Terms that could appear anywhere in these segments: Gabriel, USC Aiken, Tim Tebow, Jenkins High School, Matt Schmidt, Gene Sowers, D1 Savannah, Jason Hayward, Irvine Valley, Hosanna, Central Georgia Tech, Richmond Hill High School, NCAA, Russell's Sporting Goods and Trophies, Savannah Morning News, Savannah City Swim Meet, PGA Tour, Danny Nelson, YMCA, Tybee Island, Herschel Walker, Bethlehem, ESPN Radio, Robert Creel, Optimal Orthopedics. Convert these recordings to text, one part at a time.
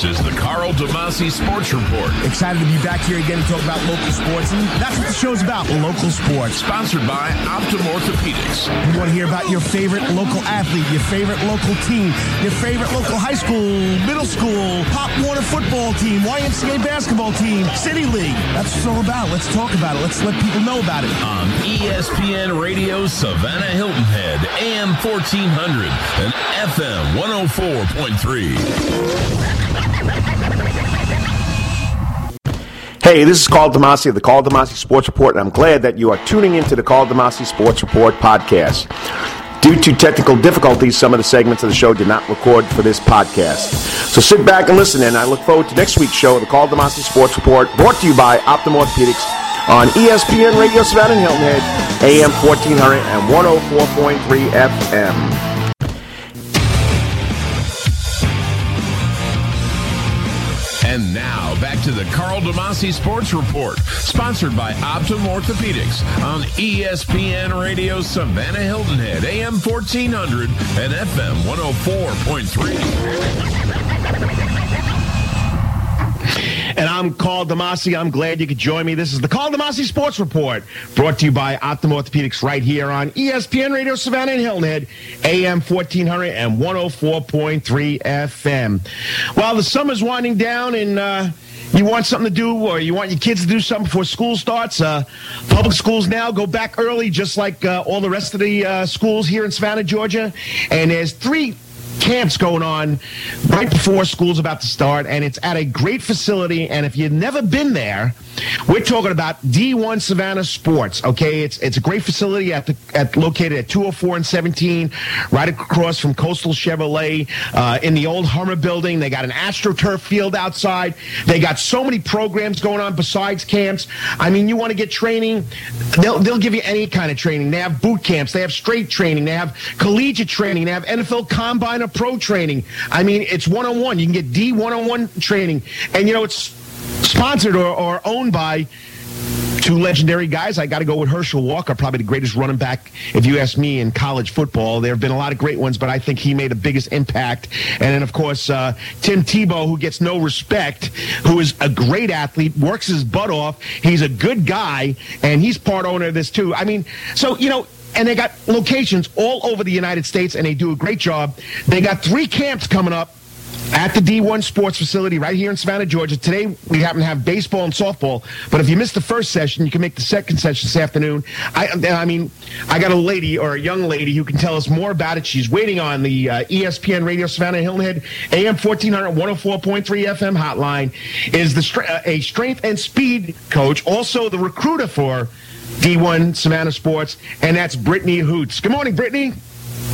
This is the Karl DeMasi Sports Report. Excited to be back here again to talk about local sports. And that's what the show's about, local sports. Sponsored by Optimal Orthopedics. We want to hear about your favorite local athlete, your favorite local team, your favorite local high school, middle school, Pop Warner football team, YMCA basketball team, City League. That's what it's all about. Let's talk about it. Let's let people know about it. On ESPN Radio, Savannah Hilton Head, AM 1400 and FM 104.3. Hey, this is Karl DeMasi of the Karl DeMasi Sports Report, and I'm glad that you are tuning into the Karl DeMasi Sports Report podcast. Due to technical difficulties, some of the segments of the show did not record for this podcast. So sit back and listen, and I look forward to next week's show of the Karl DeMasi Sports Report, brought to you by Optimal Orthopedics on ESPN Radio Savannah and Hilton Head, AM 1400 and 104.3 FM. And now, back to the Karl DeMasi Sports Report, sponsored by Optum Orthopedics on ESPN Radio Savannah Hilton Head, AM 1400 and FM 104.3. And I'm Karl DeMasi. I'm glad you could join me. This is the Karl DeMasi Sports Report, brought to you by Optum Orthopedics right here on ESPN Radio Savannah and Hilton Head, AM 1400 and 104.3 FM. Well, the summer's winding down, and you want something to do, or you want your kids to do something before school starts. Public schools now go back early, just like all the rest of the schools here in Savannah, Georgia. And there's three camps going on right before school's about to start, and it's at a great facility. And if you've never been there, we're talking about D1 Savannah Sports. Okay, it's a great facility located at 204 and 17, right across from Coastal Chevrolet, in the old Hummer building. They got an AstroTurf field outside. They got so many programs going on besides camps. I mean, you want to get training, they'll give you any kind of training. They have boot camps, they have straight training, they have collegiate training, they have NFL combine pro training. I mean, it's one-on-one. You can get D1-on-1 training. And, you know, it's sponsored or owned by two legendary guys. I got to go with Herschel Walker, probably the greatest running back, if you ask me, in college football. There have been a lot of great ones, but I think he made the biggest impact. And then, of course, Tim Tebow, who gets no respect, who is a great athlete, works his butt off. He's a good guy, and he's part owner of this, too. I mean, so, you know, and they got locations all over the United States, and they do a great job. They got three camps coming up at the D1 Sports Facility right here in Savannah, Georgia. Today, we happen to have baseball and softball, but if you missed the first session, you can make the second session this afternoon. I got a lady, or a young lady, who can tell us more about it. She's waiting on the ESPN Radio Savannah Hilton Head, AM 1400, 104.3 FM hotline, is a strength and speed coach, also the recruiter for D1 Savannah Sports, and that's Brittany Hoots. Good morning, Brittany.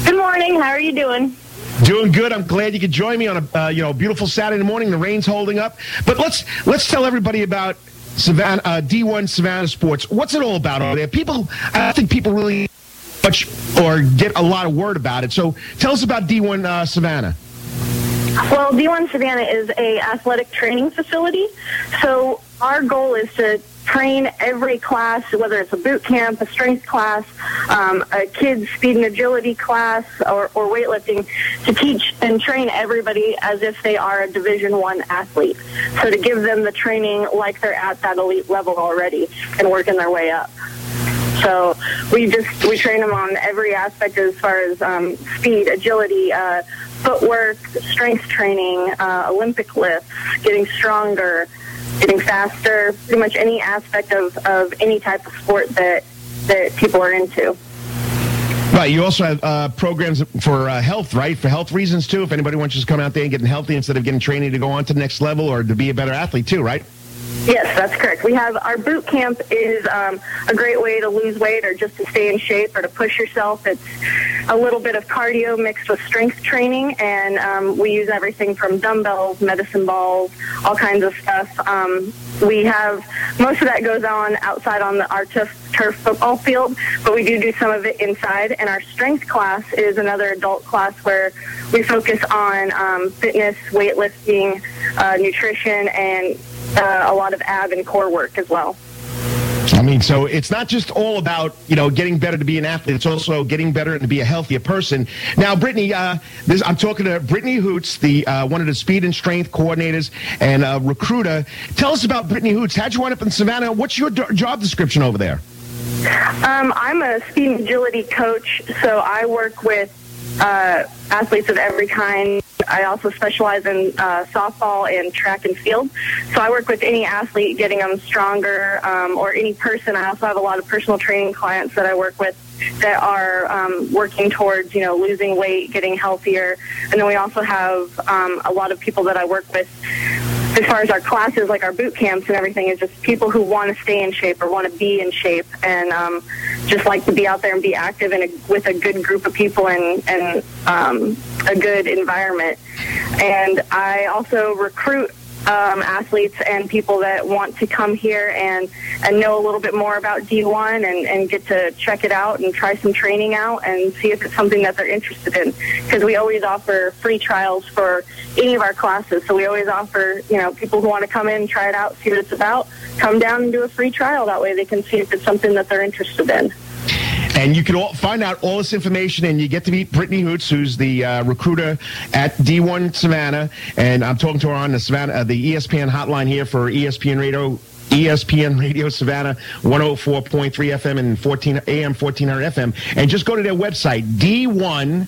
Good morning. How are you doing? Doing good. I'm glad you could join me on a beautiful Saturday morning. The rain's holding up, but let's tell everybody about Savannah, D1 Savannah Sports. What's it all about over there? I don't think people really much or get a lot of word about it. So tell us about D1 Savannah. Well, D1 Savannah is a athletic training facility. So our goal is to train every class, whether it's a boot camp, a strength class, a kids' speed and agility class, or weightlifting, to teach and train everybody as if they are a Division I athlete. So to give them the training like they're at that elite level already and working their way up. So we train them on every aspect as far as speed, agility, footwork, strength training, Olympic lifts, getting stronger, getting faster, pretty much any aspect of any type of sport that people are into. Right. You also have programs for health, right? For health reasons, too. If anybody wants you to come out there and getting healthy instead of getting training to go on to the next level or to be a better athlete, too, right? Yes, that's correct. We have our boot camp is a great way to lose weight or just to stay in shape or to push yourself. It's a little bit of cardio mixed with strength training, and we use everything from dumbbells, medicine balls, all kinds of stuff. We have most of that goes on outside on our turf football field, but we do some of it inside. And our strength class is another adult class where we focus on fitness, weightlifting, nutrition, and a lot of ab and core work as well. I mean, so it's not just all about, you know, getting better to be an athlete. It's also getting better and to be a healthier person. Now, Brittany, I'm talking to Brittany Hoots, the one of the speed and strength coordinators and recruiter. Tell us about Brittany Hoots. How'd you wind up in Savannah? What's your job description over there? I'm a speed and agility coach, so I work with athletes of every kind. I also specialize in softball and track and field. So I work with any athlete, getting them stronger, or any person. I also have a lot of personal training clients that I work with that are working towards, you know, losing weight, getting healthier. And then we also have a lot of people that I work with as far as our classes, like our boot camps and everything, is just people who want to stay in shape or want to be in shape and just like to be out there and be active and with a good group of people and a good environment. And I also recruit athletes and people that want to come here and know a little bit more about D1 and get to check it out and try some training out and see if it's something that they're interested in, because we always offer free trials for any of our classes. So we always offer, you know, people who want to come in, try it out, see what it's about, come down and do a free trial. That way they can see if it's something that they're interested in. And you can find out all this information, and you get to meet Brittany Hoots, who's the recruiter at D1 Savannah. And I'm talking to her on the Savannah, the ESPN hotline here for ESPN Radio. ESPN Radio Savannah, 104.3 FM and 14 AM, 1400 FM. And just go to their website, D1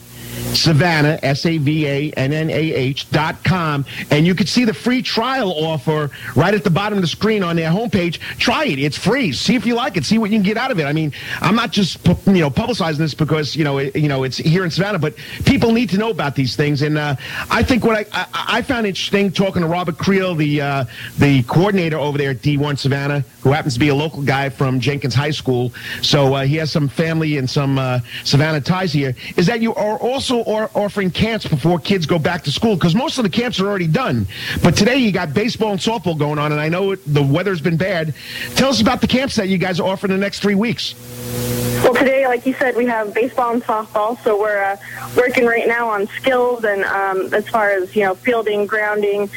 Savannah, SAVANNAH.com. And you can see the free trial offer right at the bottom of the screen on their homepage. Try it. It's free. See if you like it. See what you can get out of it. I mean, I'm not just, you know, publicizing this because, you know, it's here in Savannah, but people need to know about these things. And I think what I found interesting talking to Robert Creel, the coordinator over there at D1 Savannah, who happens to be a local guy from Jenkins High School. So he has some family and some Savannah ties here, is that you are also offering camps before kids go back to school, because most of the camps are already done. But today you got baseball and softball going on, and I know the weather's been bad. Tell us about the camps that you guys are offering the next 3 weeks. Well, today, like you said, we have baseball and softball, so we're working right now on skills and as far as, you know, fielding, grounding,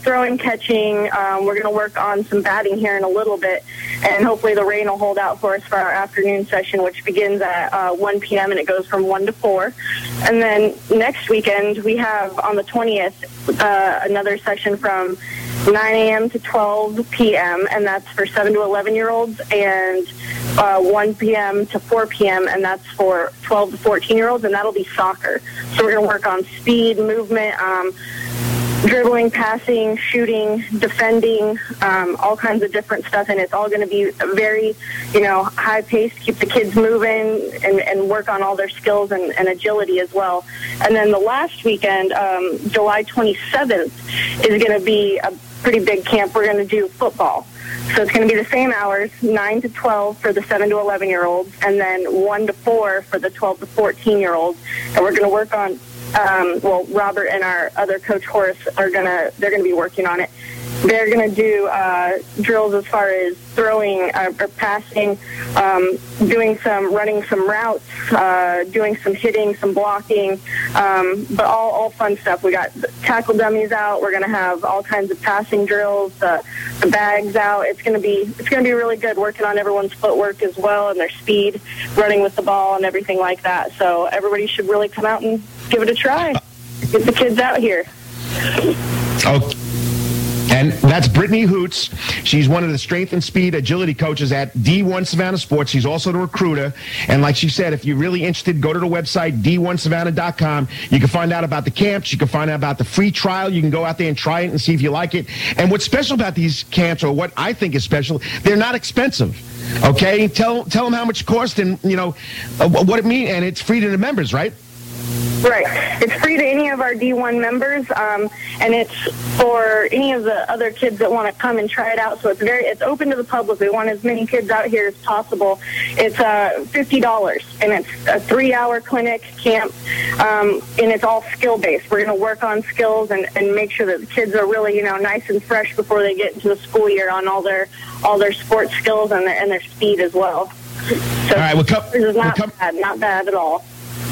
throwing, catching. We're going to work on some batting here in a little bit, and hopefully the rain will hold out for us for our afternoon session, which begins at 1 p.m. and it goes from 1 to 4. And then next weekend, we have on the 20th another session from 9 a.m. to 12 p.m., and that's for 7 to 11-year-olds, and 1 p.m. to 4 p.m., and that's for 12 to 14-year-olds, and that'll be soccer. So we're going to work on speed, movement, dribbling, passing, shooting, defending, all kinds of different stuff, and it's all going to be very, you know, high-paced, keep the kids moving and work on all their skills and agility as well. And then the last weekend, July 27th, is going to be a pretty big camp. We're going to do football. So it's going to be the same hours, 9 to 12 for the 7 to 11-year-olds, and then 1 to 4 for the 12 to 14-year-olds. And we're going to work on Robert and our other coach Horace they're going to be working on it. They're going to do drills as far as throwing or passing, doing some running, some routes, doing some hitting, some blocking, but all fun stuff. We got tackle dummies out. We're going to have all kinds of passing drills, the bags out. It's going to be really good, working on everyone's footwork as well and their speed, running with the ball and everything like that. So everybody should really come out and give it a try. Get the kids out here. Okay. And that's Brittany Hoots. She's one of the strength and speed agility coaches at D1 Savannah Sports. She's also the recruiter. And like she said, if you're really interested, go to the website, d1savannah.com. You can find out about the camps. You can find out about the free trial. You can go out there and try it and see if you like it. And what's special about these camps, or what I think is special, they're not expensive. Okay? Tell them how much it costs and, you know, what it means. And it's free to the members, right? Right. It's free to any of our D1 members, and it's for any of the other kids that want to come and try it out. So it's open to the public. We want as many kids out here as possible. It's $50, and it's a 3-hour clinic camp, and it's all skill-based. We're going to work on skills and make sure that the kids are really, you know, nice and fresh before they get into the school year on all their sports skills and their speed as well. So all right, not bad at all.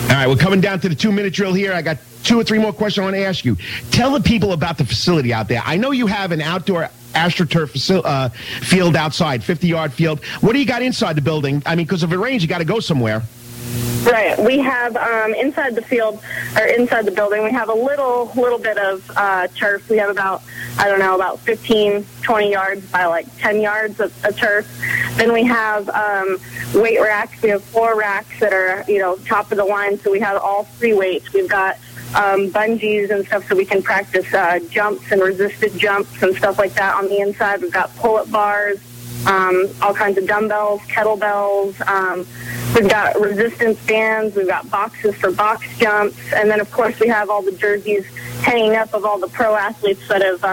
All right, we're coming down to the 2-minute drill here. I got 2 or 3 more questions I want to ask you. Tell the people about the facility out there. I know you have an outdoor AstroTurf field outside, 50-yard field. What do you got inside the building? I mean, because if it rains, you got to go somewhere. Right. We have inside the field, or inside the building, we have a little bit of turf. We have about, I don't know, about 15, 20 yards by like 10 yards of turf. Then we have weight racks. We have four racks that are, you know, top of the line. So we have all three weights. We've got bungees and stuff so we can practice jumps and resisted jumps and stuff like that on the inside. We've got pull-up bars. All kinds of dumbbells, kettlebells. We've got resistance bands. We've got boxes for box jumps. And then, of course, we have all the jerseys hanging up of all the pro athletes that have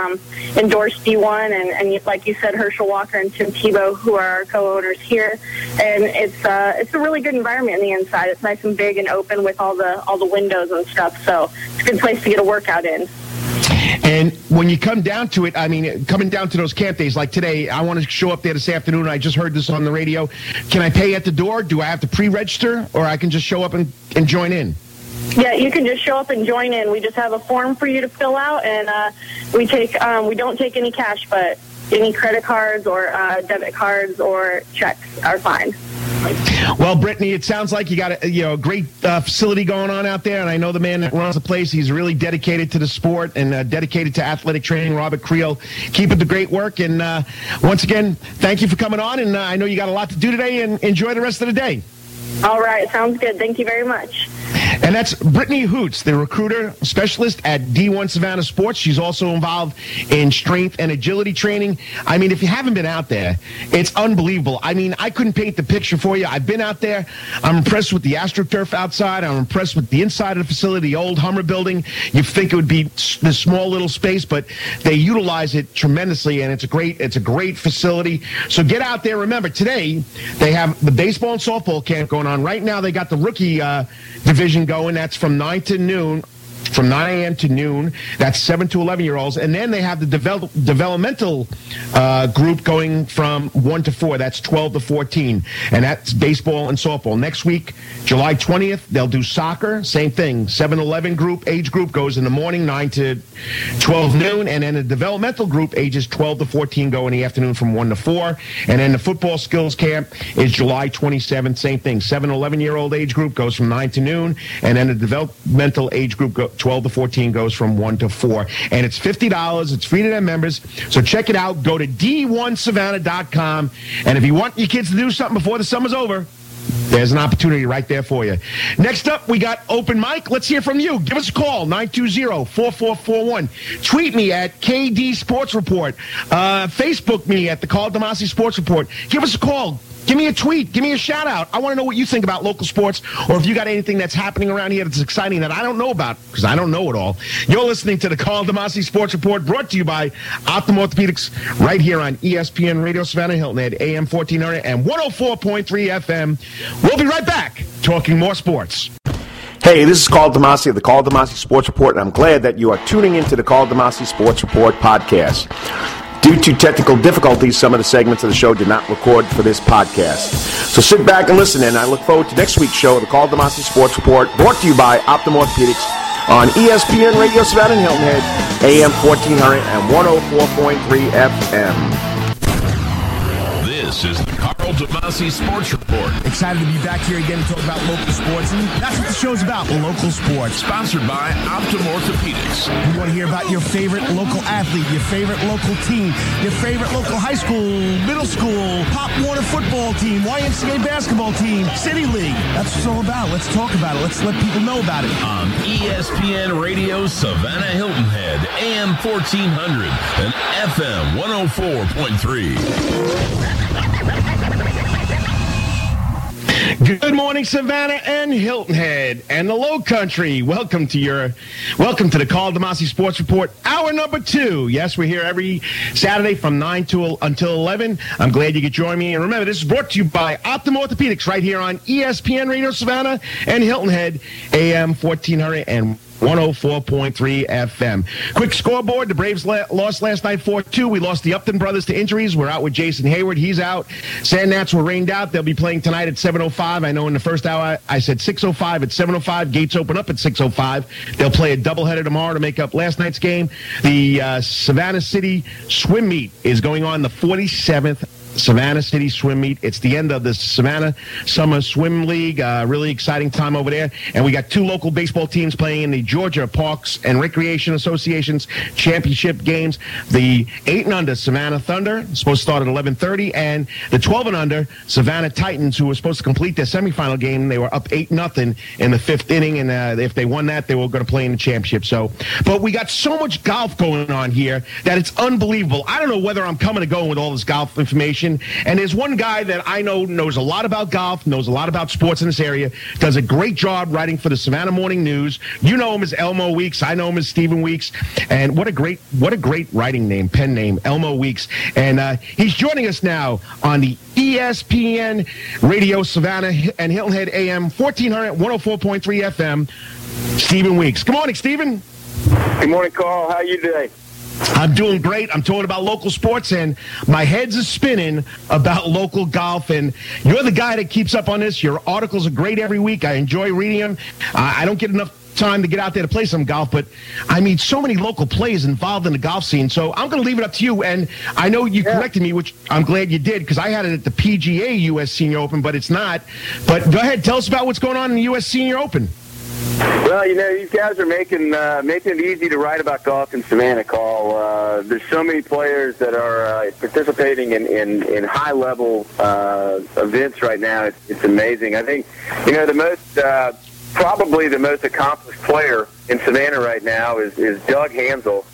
endorsed D1. And like you said, Herschel Walker and Tim Tebow, who are our co-owners here. And it's a really good environment on the inside. It's nice and big and open with all the windows and stuff. So it's a good place to get a workout in. And when you come down to it, I mean, coming down to those camp days, like today, I want to show up there this afternoon. I just heard this on the radio. Can I pay at the door? Do I have to pre-register, or I can just show up and join in? Yeah, you can just show up and join in. We just have a form for you to fill out, and we don't take any cash, but any credit cards or debit cards or checks are fine. Well, Brittany, it sounds like you got a great facility going on out there, and I know the man that runs the place. He's really dedicated to the sport and dedicated to athletic training, Robert Creel. Keep up the great work, and once again, thank you for coming on, and I know you got a lot to do today, and enjoy the rest of the day. All right, sounds good. Thank you very much. And that's Brittany Hoots, the recruiter specialist at D1 Savannah Sports. She's also involved in strength and agility training. I mean, if you haven't been out there, it's unbelievable. I mean, I couldn't paint the picture for you. I've been out there. I'm impressed with the AstroTurf outside. I'm impressed with the inside of the facility, the old Hummer building. You'd think it would be this small little space, but they utilize it tremendously, and it's a great facility. So get out there. Remember, today they have the baseball and softball camp going on. Right now they got the rookie division going. That's from 9 to noon, from 9 a.m. to noon. That's 7 to 11-year-olds. And then they have the developmental group going from 1 to 4. That's 12 to 14. And that's baseball and softball. Next week, July 20th, they'll do soccer. Same thing. 7-11 group, age group goes in the morning, 9 to 12 noon. And then the developmental group, ages 12 to 14, go in the afternoon from 1 to 4. And then the football skills camp is July 27th. Same thing. 7-11-year-old age group goes from 9 to noon. And then the developmental age group 12 to 14 goes from 1 to 4. And it's $50. It's free to their members. So check it out. Go to D1Savannah.com. And if you want your kids to do something before the summer's over, there's an opportunity right there for you. Next up, we got Open Mic. Let's hear from you. Give us a call, 920-4441. Tweet me at KD Sports Report. Facebook me at the Karl DeMasi Sports Report. Give us a call. Give me a tweet. Give me a shout-out. I want to know what you think about local sports, or if you got anything that's happening around here that's exciting that I don't know about, because I don't know it all. You're listening to the Karl DeMasi Sports Report, brought to you by Optimal Orthopedics, right here on ESPN Radio Savannah Hilton at AM 1400 and 104.3 FM. We'll be right back, talking more sports. Hey, this is Karl DeMasi of the Karl DeMasi Sports Report, and I'm glad that you are tuning into the Karl DeMasi Sports Report podcast. Due to technical difficulties, some of the segments of the show did not record for this podcast. So sit back and listen, and I look forward to next week's show, the Karl DeMasi Sports Report, brought to you by Optimal Orthopedics on ESPN Radio Savannah and Hilton Head, AM 1400 and 104.3 FM. This is the Karl DeMasi Sports Report. Excited to be back here again to talk about local sports. And that's what the show's about, local sports. Sponsored by Optimal Orthopedics. We want to hear about your favorite local athlete, your favorite local team, your favorite local high school, middle school, Pop Warner football team, YMCA basketball team, City League. That's what it's all about. Let's talk about it. Let's let people know about it. On ESPN Radio Savannah Hilton Head, AM 1400 and FM 104.3. Good morning, Savannah and Hilton Head and the Low Country. Welcome to the Karl DeMasi Sports Report, hour number 2. Yes, we're here every Saturday from 9 until 11. I'm glad you could join me. And remember, this is brought to you by Optimal Orthopedics right here on ESPN Radio Savannah and Hilton Head, AM 1400 and 104.3 FM. Quick scoreboard. The Braves lost last night 4-2. We lost the Upton brothers to injuries. We're out with Jason Hayward. He's out. Sand Nats were rained out. They'll be playing tonight at 7:05. I know in the first hour I said 6:05. At 7:05, gates open up at 6:05. They'll play a doubleheader tomorrow to make up last night's game. The Savannah City Swim Meet is going on the 47th Savannah City Swim Meet. It's the end of the Savannah Summer Swim League. Really exciting time over there. And we got two local baseball teams playing in the Georgia Parks and Recreation Association's championship games. The 8-and-under Savannah Thunder is supposed to start at 11:30, and the 12-and-under Savannah Titans, who were supposed to complete their semifinal game. They were up 8-0 in the fifth inning, and if they won that, they were going to play in the championship. So, but we got so much golf going on here that it's unbelievable. I don't know whether I'm coming or going with all this golf information. And there's one guy that I know knows a lot about golf, knows a lot about sports in this area, does a great job writing for the Savannah Morning News. You know him as Elmo Weeks. I know him as Stephen Weeks. And what a great writing name, pen name, Elmo Weeks. And he's joining us now on the ESPN Radio Savannah and Hilton Head AM 1400 104.3 FM. Stephen Weeks. Good morning, Stephen. Good morning, Carl. How are you today? I'm doing great. I'm talking about local sports, and my head's is spinning about local golf, and you're the guy that keeps up on this. Your articles are great every week. I enjoy reading them. I don't get enough time to get out there to play some golf, but I mean, so many local players involved in the golf scene, so I'm going to leave it up to you, and I know you corrected me, which I'm glad you did, because I had it at the PGA U.S. Senior Open, but it's not. But go ahead, tell us about what's going on in the U.S. Senior Open. Well, you know, these guys are making it easy to write about golf in Savannah, Carl. There's so many players that are participating in high-level events right now. It's amazing. I think, you know, probably the most accomplished player in Savannah right now is Doug Hansel,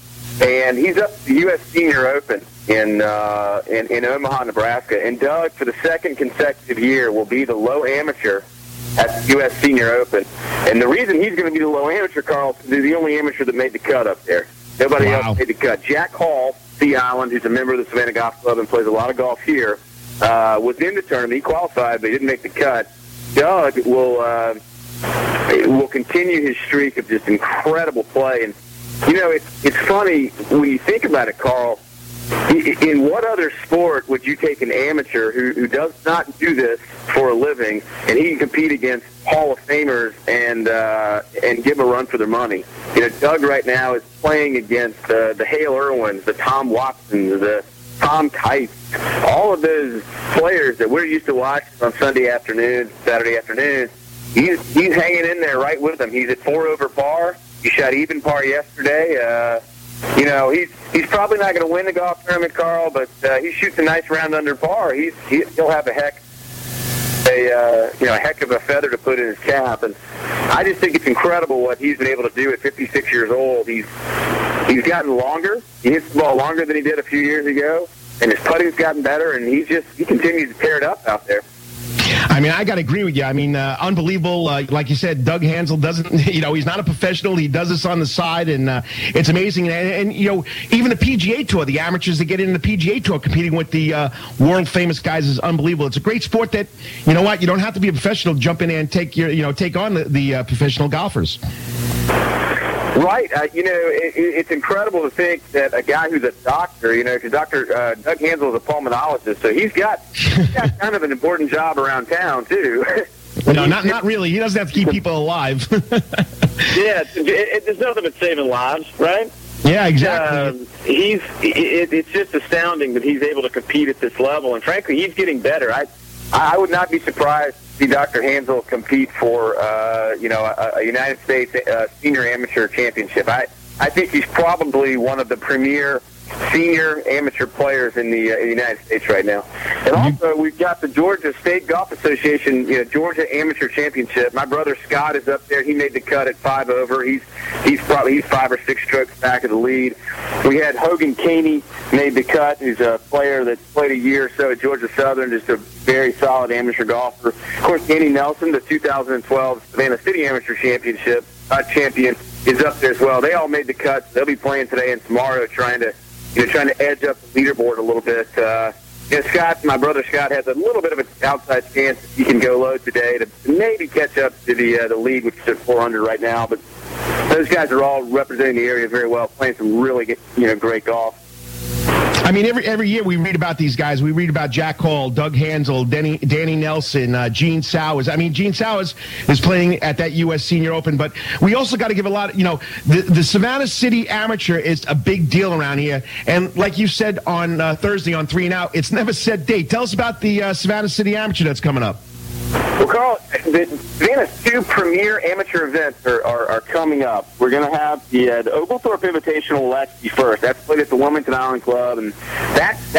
and he's up to the U.S. Senior Open in Omaha, Nebraska. And Doug, for the second consecutive year, will be the low amateur at the U.S. Senior Open. And the reason he's going to be the low amateur, Carl, is the only amateur that made the cut up there. Nobody else made the cut. Jack Hall, Sea Island, who's a member of the Savannah Golf Club and plays a lot of golf here, was in the tournament. He qualified, but he didn't make the cut. Doug will continue his streak of just incredible play. And, you know, it's funny when you think about it, Carl. In what other sport would you take an amateur who does not do this for a living, and he can compete against Hall of Famers and give a run for their money? You know, Doug right now is playing against the Hale Irwins, the Tom Watsons, the Tom Kites, all of those players that we're used to watching on Sunday afternoons, Saturday afternoons. He's hanging in there right with them. He's at 4-over par. He shot even par yesterday. You know, he's probably not going to win the golf tournament, Carl, but he shoots a nice round under par. He'll have a heck of a feather to put in his cap, and I just think it's incredible what he's been able to do at 56 years old. He's gotten longer. He hits the ball longer than he did a few years ago, and his putting's gotten better, and he continues to tear it up out there. I mean, I got to agree with you. I mean, unbelievable. Like you said, Doug Hansel doesn't, you know, he's not a professional. He does this on the side, and it's amazing. And, you know, even the PGA Tour, the amateurs that get into the PGA Tour competing with the world-famous guys is unbelievable. It's a great sport that, you know what, you don't have to be a professional to jump in and take on the professional golfers. Right. You know, it's incredible to think that a guy who's a doctor, you know, because Doug Hansel is a pulmonologist, so he's got kind of an important job around town, too. No, not really. He doesn't have to keep people alive. Yeah, there's nothing but saving lives, right? Yeah, exactly. It's just astounding that he's able to compete at this level, and frankly, he's getting better. I would not be surprised to see Dr. Hansel compete for, a United States Senior Amateur Championship. I think he's probably one of the premier senior amateur players in the United States right now. And also, we've got the Georgia State Golf Association, you know, Georgia Amateur Championship. My brother Scott is up there. He made the cut at 5-over. He's probably 5 or 6 strokes back of the lead. We had Hogan Caney made the cut. He's a player that's played a year or so at Georgia Southern, just a very solid amateur golfer. Of course, Danny Nelson, the 2012 Savannah City Amateur Championship champion, is up there as well. They all made the cut. They'll be playing today and tomorrow, trying to edge up the leaderboard a little bit. My brother Scott, has a little bit of an outside chance that he can go low today to maybe catch up to the lead, which is at 4-under right now. But those guys are all representing the area very well, playing some really good, great golf. I mean, every year we read about these guys. We read about Jack Hall, Doug Hansel, Danny Nelson, Gene Sowers. I mean, Gene Sowers is playing at that U.S. Senior Open, but we also got to give a lot of, the Savannah City Amateur is a big deal around here. And like you said on Thursday on 3 and Out, it's never set date. Tell us about the Savannah City Amateur that's coming up. Well, Carl, the Savannah's two premier amateur events are coming up. We're going to have the Oglethorpe Invitational last year first. That's played at the Wilmington Island Club, and that's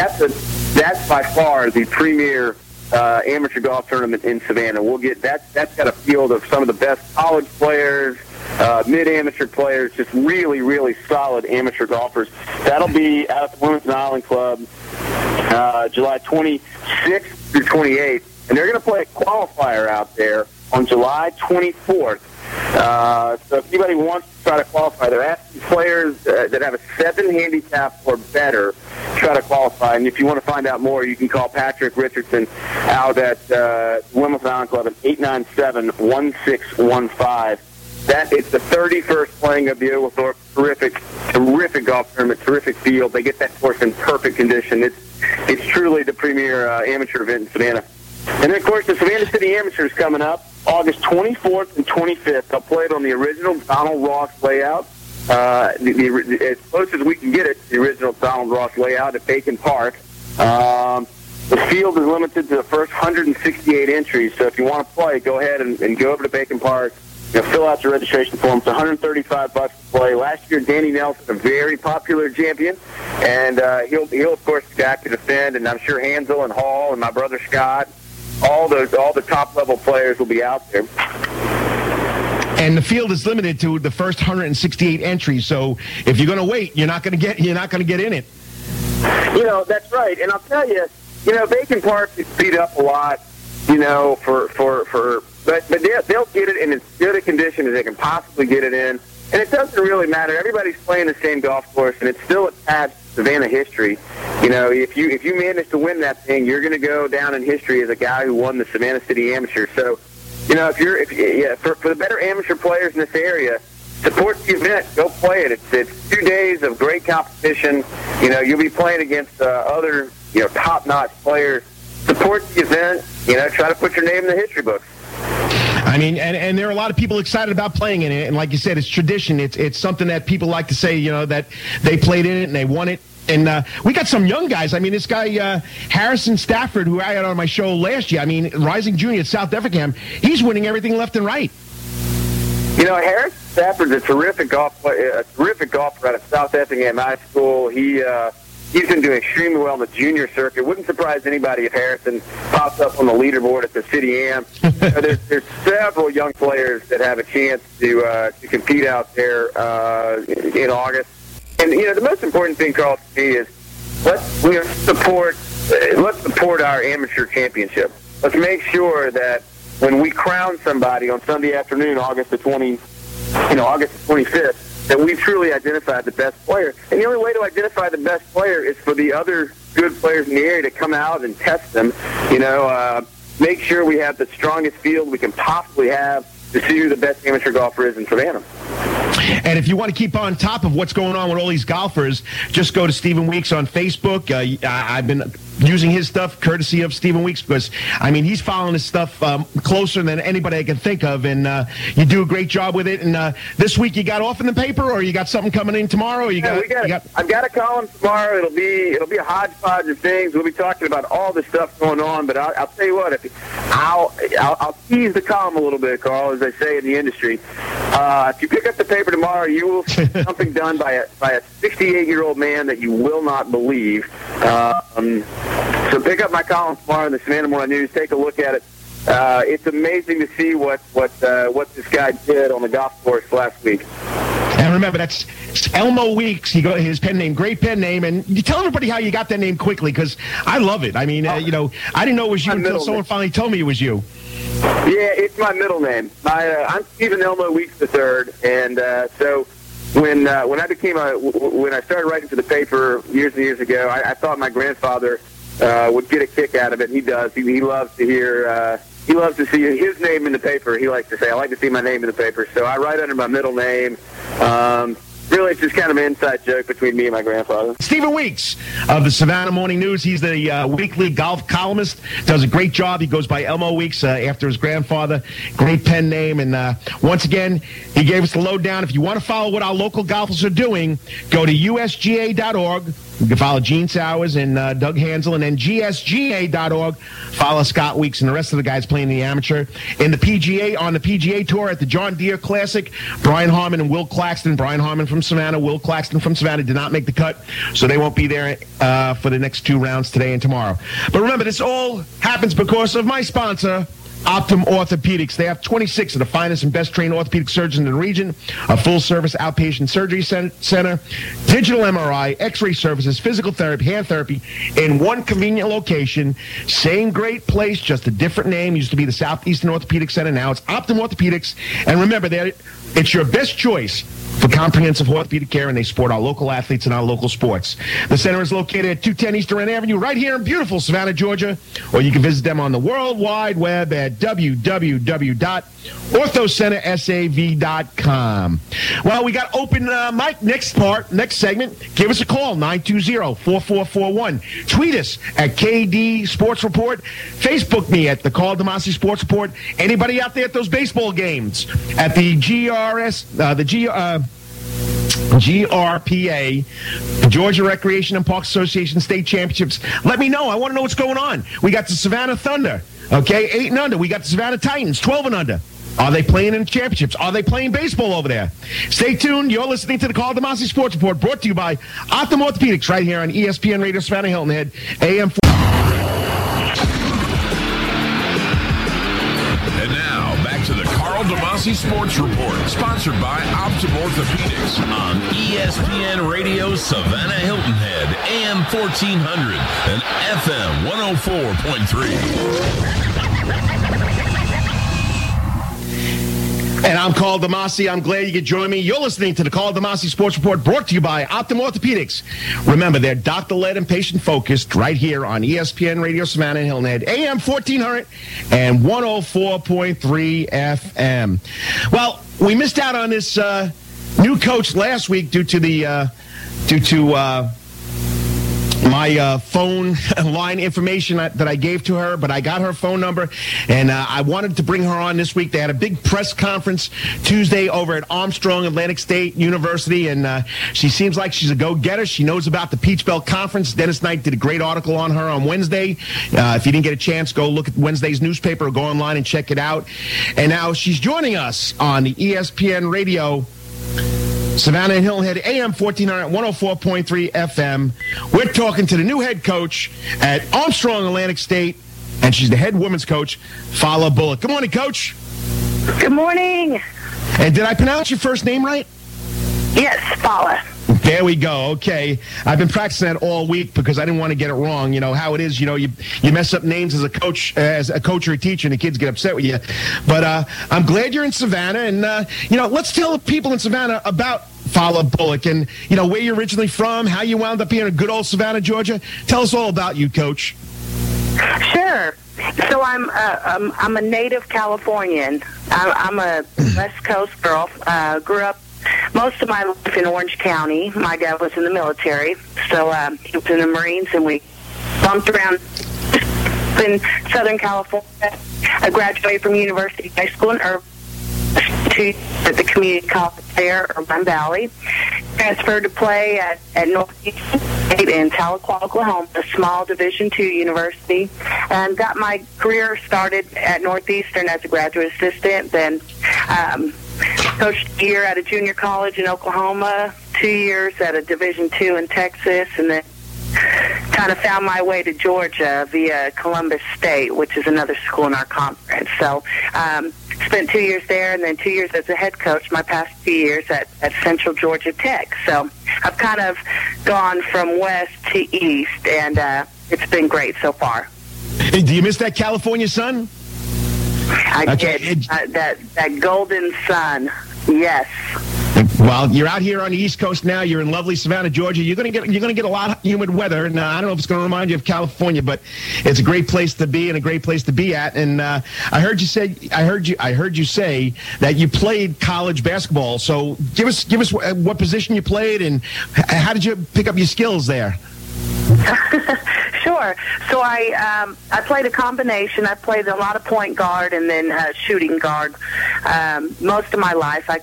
by far the premier amateur golf tournament in Savannah. We'll get that. That's got a field of some of the best college players, mid-amateur players, just really, really solid amateur golfers. That'll be out at the Wilmington Island Club July 26th through 28th. And they're going to play a qualifier out there on July 24th. So if anybody wants to try to qualify, they're asking players that have a 7 handicap or better to try to qualify. And if you want to find out more, you can call Patrick Richardson out at Wilmington Island Club at 897-1615. That is the 31st playing of the Oglethorpe. Terrific golf tournament, terrific field. They get that course in perfect condition. It's truly the premier amateur event in Savannah. And then, of course, the Savannah City Amateur is coming up August 24th and 25th. I'll play it on the original Donald Ross layout, as close as we can get it, the original Donald Ross layout at Bacon Park. The field is limited to the first 168 entries, so if you want to play, go ahead and go over to Bacon Park. Fill out your registration form. It's $135 to play. Last year, Danny Nelson, a very popular champion, and he'll of course be back to defend, and I'm sure Hansel and Hall and my brother Scott, all the top-level players will be out there. And the field is limited to the first 168 entries. So if you're going to wait, you're not going to get in it. That's right. And I'll tell you, Bacon Park is beat up a lot. But they'll get it in as good a condition as they can possibly get it in. And it doesn't really matter. Everybody's playing the same golf course, and it's still attached to Savannah history. If you manage to win that thing, you're going to go down in history as a guy who won the Savannah City Amateur. So, for the better amateur players in this area, support the event. Go play it. It's 2 days of great competition. You'll be playing against other top-notch players. Support the event. Try to put your name in the history books. I mean, and there are a lot of people excited about playing in it. And like you said, it's tradition. It's something that people like to say, that they played in it and they won it. And we got some young guys. I mean, this guy, Harrison Stafford, who I had on my show last year, rising junior at South Effingham, he's winning everything left and right. Harrison Stafford's a terrific golfer out of South Effingham High School. He's been doing extremely well in the junior circuit. Wouldn't surprise anybody if Harrison pops up on the leaderboard at the City Am. There's several young players that have a chance to compete out there in August. And the most important thing, Carl, to me is let's support our amateur championship. Let's make sure that when we crown somebody on Sunday afternoon, August the 25th. That we've truly identified the best player. And the only way to identify the best player is for the other good players in the area to come out and test them. Make sure we have the strongest field we can possibly have to see who the best amateur golfer is in Savannah. And if you want to keep on top of what's going on with all these golfers, just go to Stephen Weeks on Facebook. I've been using his stuff courtesy of Stephen Weeks because, he's following his stuff closer than anybody I can think of. And you do a great job with it. And this week you got off in the paper, or you got something coming in tomorrow? I've got a column tomorrow. It'll be a hodgepodge of things. We'll be talking about all the stuff going on. But I'll tell you what, I'll tease the column a little bit, Carl, as they say in the industry. If you pick up the paper tomorrow, you will see something done by a 68-year-old man that you will not believe. So pick up my column tomorrow in the Savannah Morning News. Take a look at it. It's amazing to see what this guy did on the golf course last week. And remember, that's Elmo Weeks. He got his pen name, great pen name. And you tell everybody how you got that name quickly, because I love it. I didn't know it was you until someone finally told me it was you. Yeah, it's my middle name. I'm Stephen Elmo Weeks III, and so when I started writing for the paper years and years ago, I thought my grandfather would get a kick out of it. He does. He loves to hear He loves to see his name in the paper, he likes to say. I like to see my name in the paper, so I write under my middle name. Really, it's just kind of an inside joke between me and my grandfather. Stephen Weeks of the Savannah Morning News. He's the weekly golf columnist. Does a great job. He goes by Elmo Weeks after his grandfather. Great pen name. And once again, he gave us the lowdown. If you want to follow what our local golfers are doing, go to usga.org. You can follow Gene Sowers and Doug Hansel, and then gsga.org. Follow Scott Weeks and the rest of the guys playing the amateur. In the PGA, on the PGA Tour at the John Deere Classic, Brian Harman and Will Claxton. Brian Harman from Savannah, Will Claxton from Savannah did not make the cut, so they won't be there for the next two rounds today and tomorrow. But remember, this all happens because of my sponsor, Optimal Orthopedics. They have 26 of the finest and best trained orthopedic surgeons in the region, a full-service outpatient surgery center, digital MRI, x-ray services, physical therapy, hand therapy, in one convenient location. Same great place, just a different name. Used to be the Southeastern Orthopedic Center. Now it's Optimal Orthopedics. And remember, it's your best choice for comprehensive orthopedic care, and they support our local athletes and our local sports. The center is located at 210 East Durant Avenue, right here in beautiful Savannah, Georgia, or you can visit them on the World Wide Web at www.orthocentersav.com. Well, we got open mic next segment. Give us a call, 920-4441. Tweet us at KD Sports Report. Facebook me at the Karl DeMasi Sports Report. Anybody out there at those baseball games at the GRPA, Georgia Recreation and Parks Association State Championships, let me know. I want to know what's going on. We got the Savannah Thunder, okay, 8-under. We got the Savannah Titans, 12-under. Are they playing in championships? Are they playing baseball over there? Stay tuned. You're listening to the Karl DeMasi Sports Report, brought to you by Optimal Orthopedics, right here on ESPN Radio Savannah Hilton Head, AM 4. And now, back to the Karl DeMasi Sports Report, sponsored by Optimal Orthopedics on ESPN Radio Savannah Hilton Head, AM 1400 and FM 104.3. And I'm Karl DeMasi. I'm glad you could join me. You're listening to the Karl DeMasi Sports Report, brought to you by Optimal Orthopedics. Remember, they're doctor-led and patient-focused, right here on ESPN Radio Savannah and Hilton Head, AM 1400 and 104.3 FM. Well, we missed out on this new coach last week due to my phone line information that I gave to her, but I got her phone number, and I wanted to bring her on this week. They had a big press conference Tuesday over at Armstrong Atlantic State University, and she seems like she's a go-getter. She knows about the Peach Belt Conference. Dennis Knight did a great article on her on Wednesday. If you didn't get a chance, go look at Wednesday's newspaper or go online and check it out. And now she's joining us on the ESPN Radio Savannah and Hilton Head, AM 1400, 104.3 FM. We're talking to the new head coach at Armstrong Atlantic State, and she's the head women's coach, Fala Bulloch. Good morning, Coach. Good morning. And did I pronounce your first name right? Yes, Fala. There we go. Okay. I've been practicing that all week because I didn't want to get it wrong. You know how it is. You know, you mess up names as a coach or a teacher, and the kids get upset with you. But I'm glad you're in Savannah. And, let's tell the people in Savannah about Fala Bulloch and, where you're originally from, how you wound up here in good old Savannah, Georgia. Tell us all about you, Coach. Sure. So I'm a native Californian. I'm a West Coast girl. Grew up most of my life in Orange County. My dad was in the military, so he was in the Marines, and we bumped around in Southern California. I graduated from University High School in Irvine at the community college there, Irvine Valley. Transferred to play at Northeastern State in Tahlequah, Oklahoma, a small Division II university, and got my career started at Northeastern as a graduate assistant, then coached a year at a junior college in Oklahoma, 2 years at a Division II in Texas, and then kind of found my way to Georgia via Columbus State, which is another school in our conference. So spent 2 years there, and then 2 years as a head coach, my past 2 years at Central Georgia Tech. So I've kind of gone from west to east, and it's been great so far. Hey, do you miss that California sun? I did. That golden sun, yes. Well, you're out here on the East Coast now. You're in lovely Savannah, Georgia. You're going to get a lot of humid weather. Now, I don't know if it's going to remind you of California, but it's a great place to be and a great place to be at. And I heard you say that you played college basketball. So give us what position you played and how did you pick up your skills there? Sure. So I played a combination. I played a lot of point guard and then shooting guard. Most of my life, I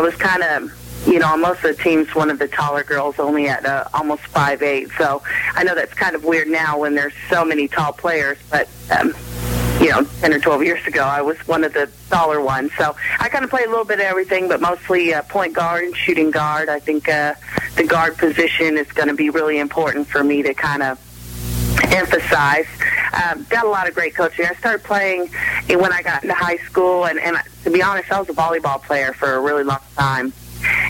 was kind of on most of the teams, one of the taller girls, only at almost 5'8". So I know that's kind of weird now when there's so many tall players, but 10 or 12 years ago, I was one of the taller ones. So I kind of play a little bit of everything, but mostly point guard and shooting guard. I think the guard position is going to be really important for me to kind of emphasize. Got a lot of great coaching. I started playing when I got into high school, and to be honest, I was a volleyball player for a really long time.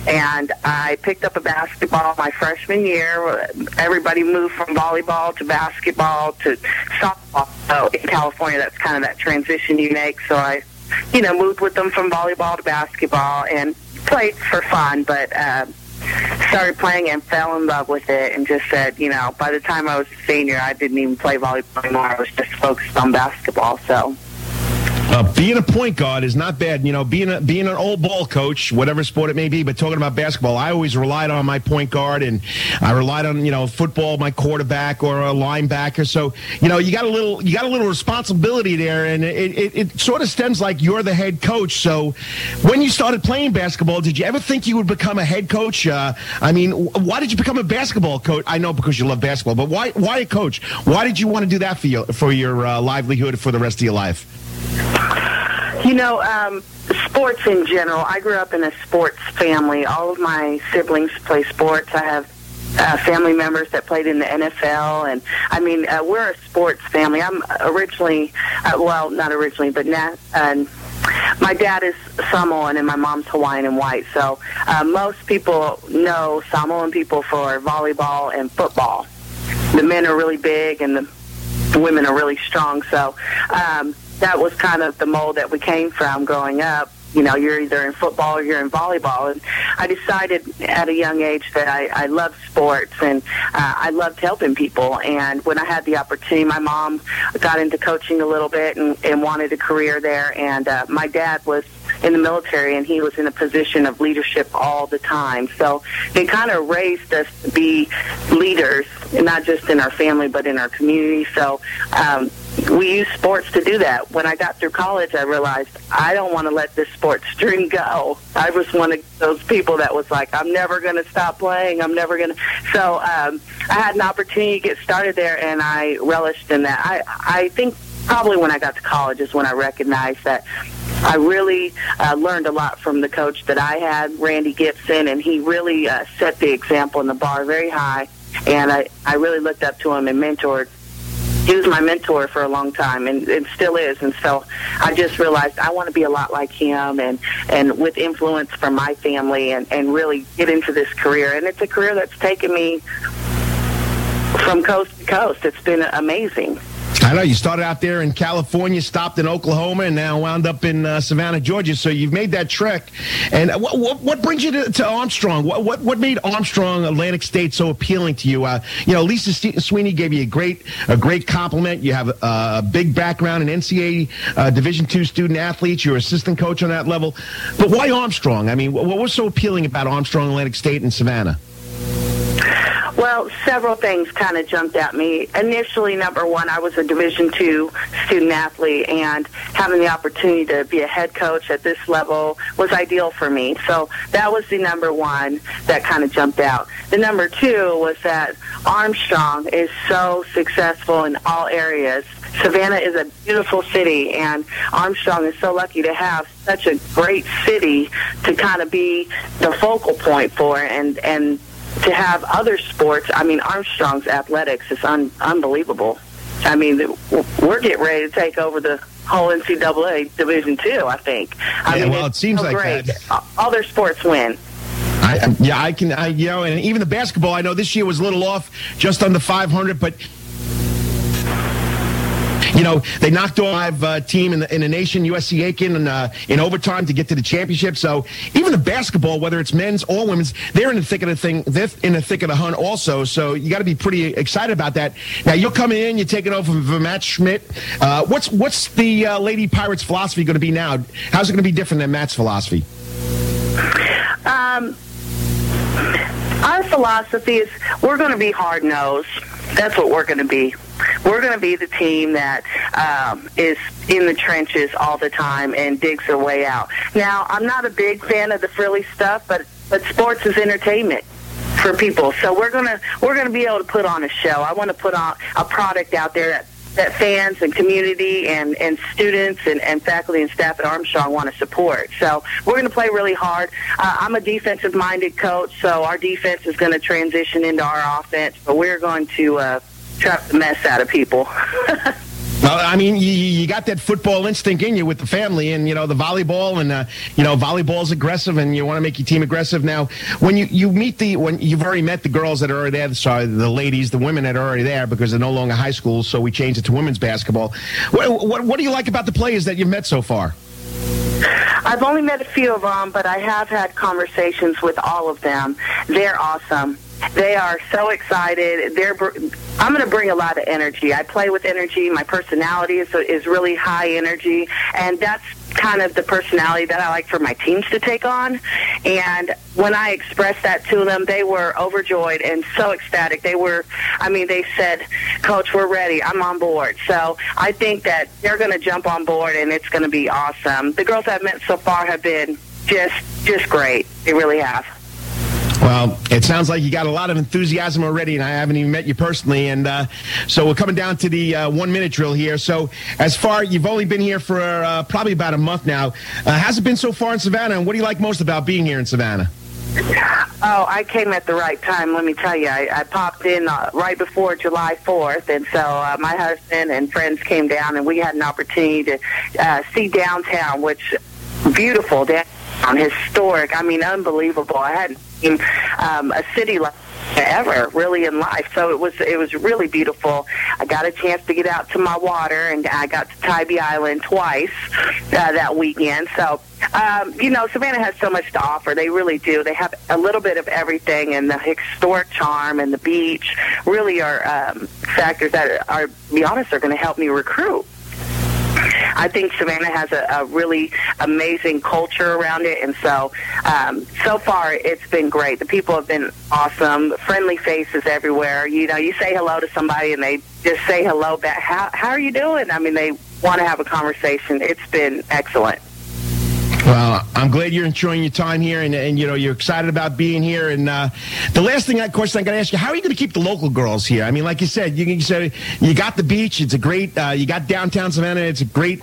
And I picked up a basketball my freshman year. Everybody moved from volleyball to basketball to softball. So in California, that's kind of that transition you make. So I, moved with them from volleyball to basketball and played for fun, but started playing and fell in love with it and just said, by the time I was a senior, I didn't even play volleyball anymore. I was just focused on basketball, so... Being a point guard is not bad. Being an old ball coach, whatever sport it may be, but talking about basketball, I always relied on my point guard, and I relied on, football, my quarterback or a linebacker. So, you got a little responsibility there, and it sort of stems like you're the head coach. So when you started playing basketball, did you ever think you would become a head coach? Why did you become a basketball coach? I know because you love basketball, but why a coach? Why did you want to do that for your livelihood for the rest of your life? Sports in general. I grew up in a sports family. All of my siblings play sports. I have family members that played in the NFL, and we're a sports family. I'm originally, my dad is Samoan and my mom's Hawaiian and white, so most people know Samoan people for volleyball and football. The men are really big, and the women are really strong, so... that was kind of the mold that we came from growing up. You're either in football or you're in volleyball. And I decided at a young age that I loved sports, and I loved helping people. And when I had the opportunity, my mom got into coaching a little bit and wanted a career there. And my dad was in the military, and he was in a position of leadership all the time. So they kind of raised us to be leaders, not just in our family but in our community. So we use sports to do that. When I got through college, I realized I don't want to let this sports dream go. I was one of those people that was like, I'm never going to stop playing. I'm never going to. So I had an opportunity to get started there, and I relished in that. I think probably when I got to college is when I recognized that I really learned a lot from the coach that I had, Randy Gibson, and he really set the example and the bar very high, and I really looked up to him and mentored. He was my mentor for a long time, and it still is, and so I just realized I want to be a lot like him and with influence from my family and really get into this career, and it's a career that's taken me from coast to coast. It's been amazing. I know you started out there in California, stopped in Oklahoma, and now wound up in Savannah, Georgia. So you've made that trek. And what brings you to Armstrong? What made Armstrong Atlantic State so appealing to you? Lisa Sweeney gave you a great compliment. You have a big background in NCAA Division II student athletes. You're assistant coach on that level. But why Armstrong? I mean, what was so appealing about Armstrong Atlantic State and Savannah? Well, several things kind of jumped at me. Initially, number one, I was a Division II student-athlete, and having the opportunity to be a head coach at this level was ideal for me. So that was the number one that kind of jumped out. The number two was that Armstrong is so successful in all areas. Savannah is a beautiful city, and Armstrong is so lucky to have such a great city to kind of be the focal point for and to have other sports. Armstrong's athletics is unbelievable. We're getting ready to take over the whole NCAA Division II, I think. It seems so like great. That. Other sports win. And even the basketball, I know this year was a little off, just under 500, but... You know, they knocked off team in the nation, USC Aiken, in overtime to get to the championship. So even the basketball, whether it's men's or women's, they're in the thick of the thing. They're in the thick of the hunt also. So you got to be pretty excited about that. Now you're coming in, you're taking over from Matt Schmidt. What's the Lady Pirates' philosophy going to be now? How's it going to be different than Matt's philosophy? Our philosophy is we're going to be hard-nosed. That's what we're going to be. We're going to be the team that is in the trenches all the time and digs their way out. Now, I'm not a big fan of the frilly stuff, but sports is entertainment for people. So we're going to be able to put on a show. I want to put on a product out there that fans and community and students and faculty and staff at Armstrong want to support. So we're going to play really hard. I'm a defensive-minded coach, so our defense is going to transition into our offense, but we're going to trap the mess out of people. Well, I mean, you got that football instinct in you with the family and, you know, the volleyball and, you know, volleyball's aggressive and you want to make your team aggressive. Now, when you've already met the girls that are already there, sorry, the ladies, the women that are already there because they're no longer high school, so we changed it to women's basketball. What do you like about the players that you've met so far? I've only met a few of them, but I have had conversations with all of them. They're awesome. They are so excited. I'm going to bring a lot of energy. I play with energy. My personality is really high energy, and that's kind of the personality that I like for my teams to take on. And when I expressed that to them, they were overjoyed and so ecstatic. They said, Coach, we're ready. I'm on board. So I think that they're going to jump on board, and it's going to be awesome. The girls I've met so far have been just great. They really have. Well, it sounds like you got a lot of enthusiasm already, and I haven't even met you personally. And so we're coming down to the one-minute drill here. So as far, you've only been here for probably about a month now. How's it been so far in Savannah, and what do you like most about being here in Savannah? Oh, I came at the right time, let me tell you. I popped in right before July 4th, and so my husband and friends came down, and we had an opportunity to see downtown, which is beautiful downtown, historic, I mean, unbelievable. I hadn't seen a city like ever really in life, so it was really beautiful. I got a chance to get out to my water, and I got to Tybee Island twice that weekend. So you know, Savannah has so much to offer. They really do. They have a little bit of everything, and the historic charm and the beach really are factors that are, to be honest, are going to help me recruit. I think Savannah has a really amazing culture around it, and so so far it's been great. The people have been awesome, friendly faces everywhere. You know, you say hello to somebody, and they just say hello back. How are you doing? I mean, they want to have a conversation. It's been excellent. Well, I'm glad you're enjoying your time here, and you know, you're excited about being here. And the last thing, of course, I got to ask you: how are you going to keep the local girls here? I mean, like you said, you got the beach; it's a great. You got downtown Savannah; it's a great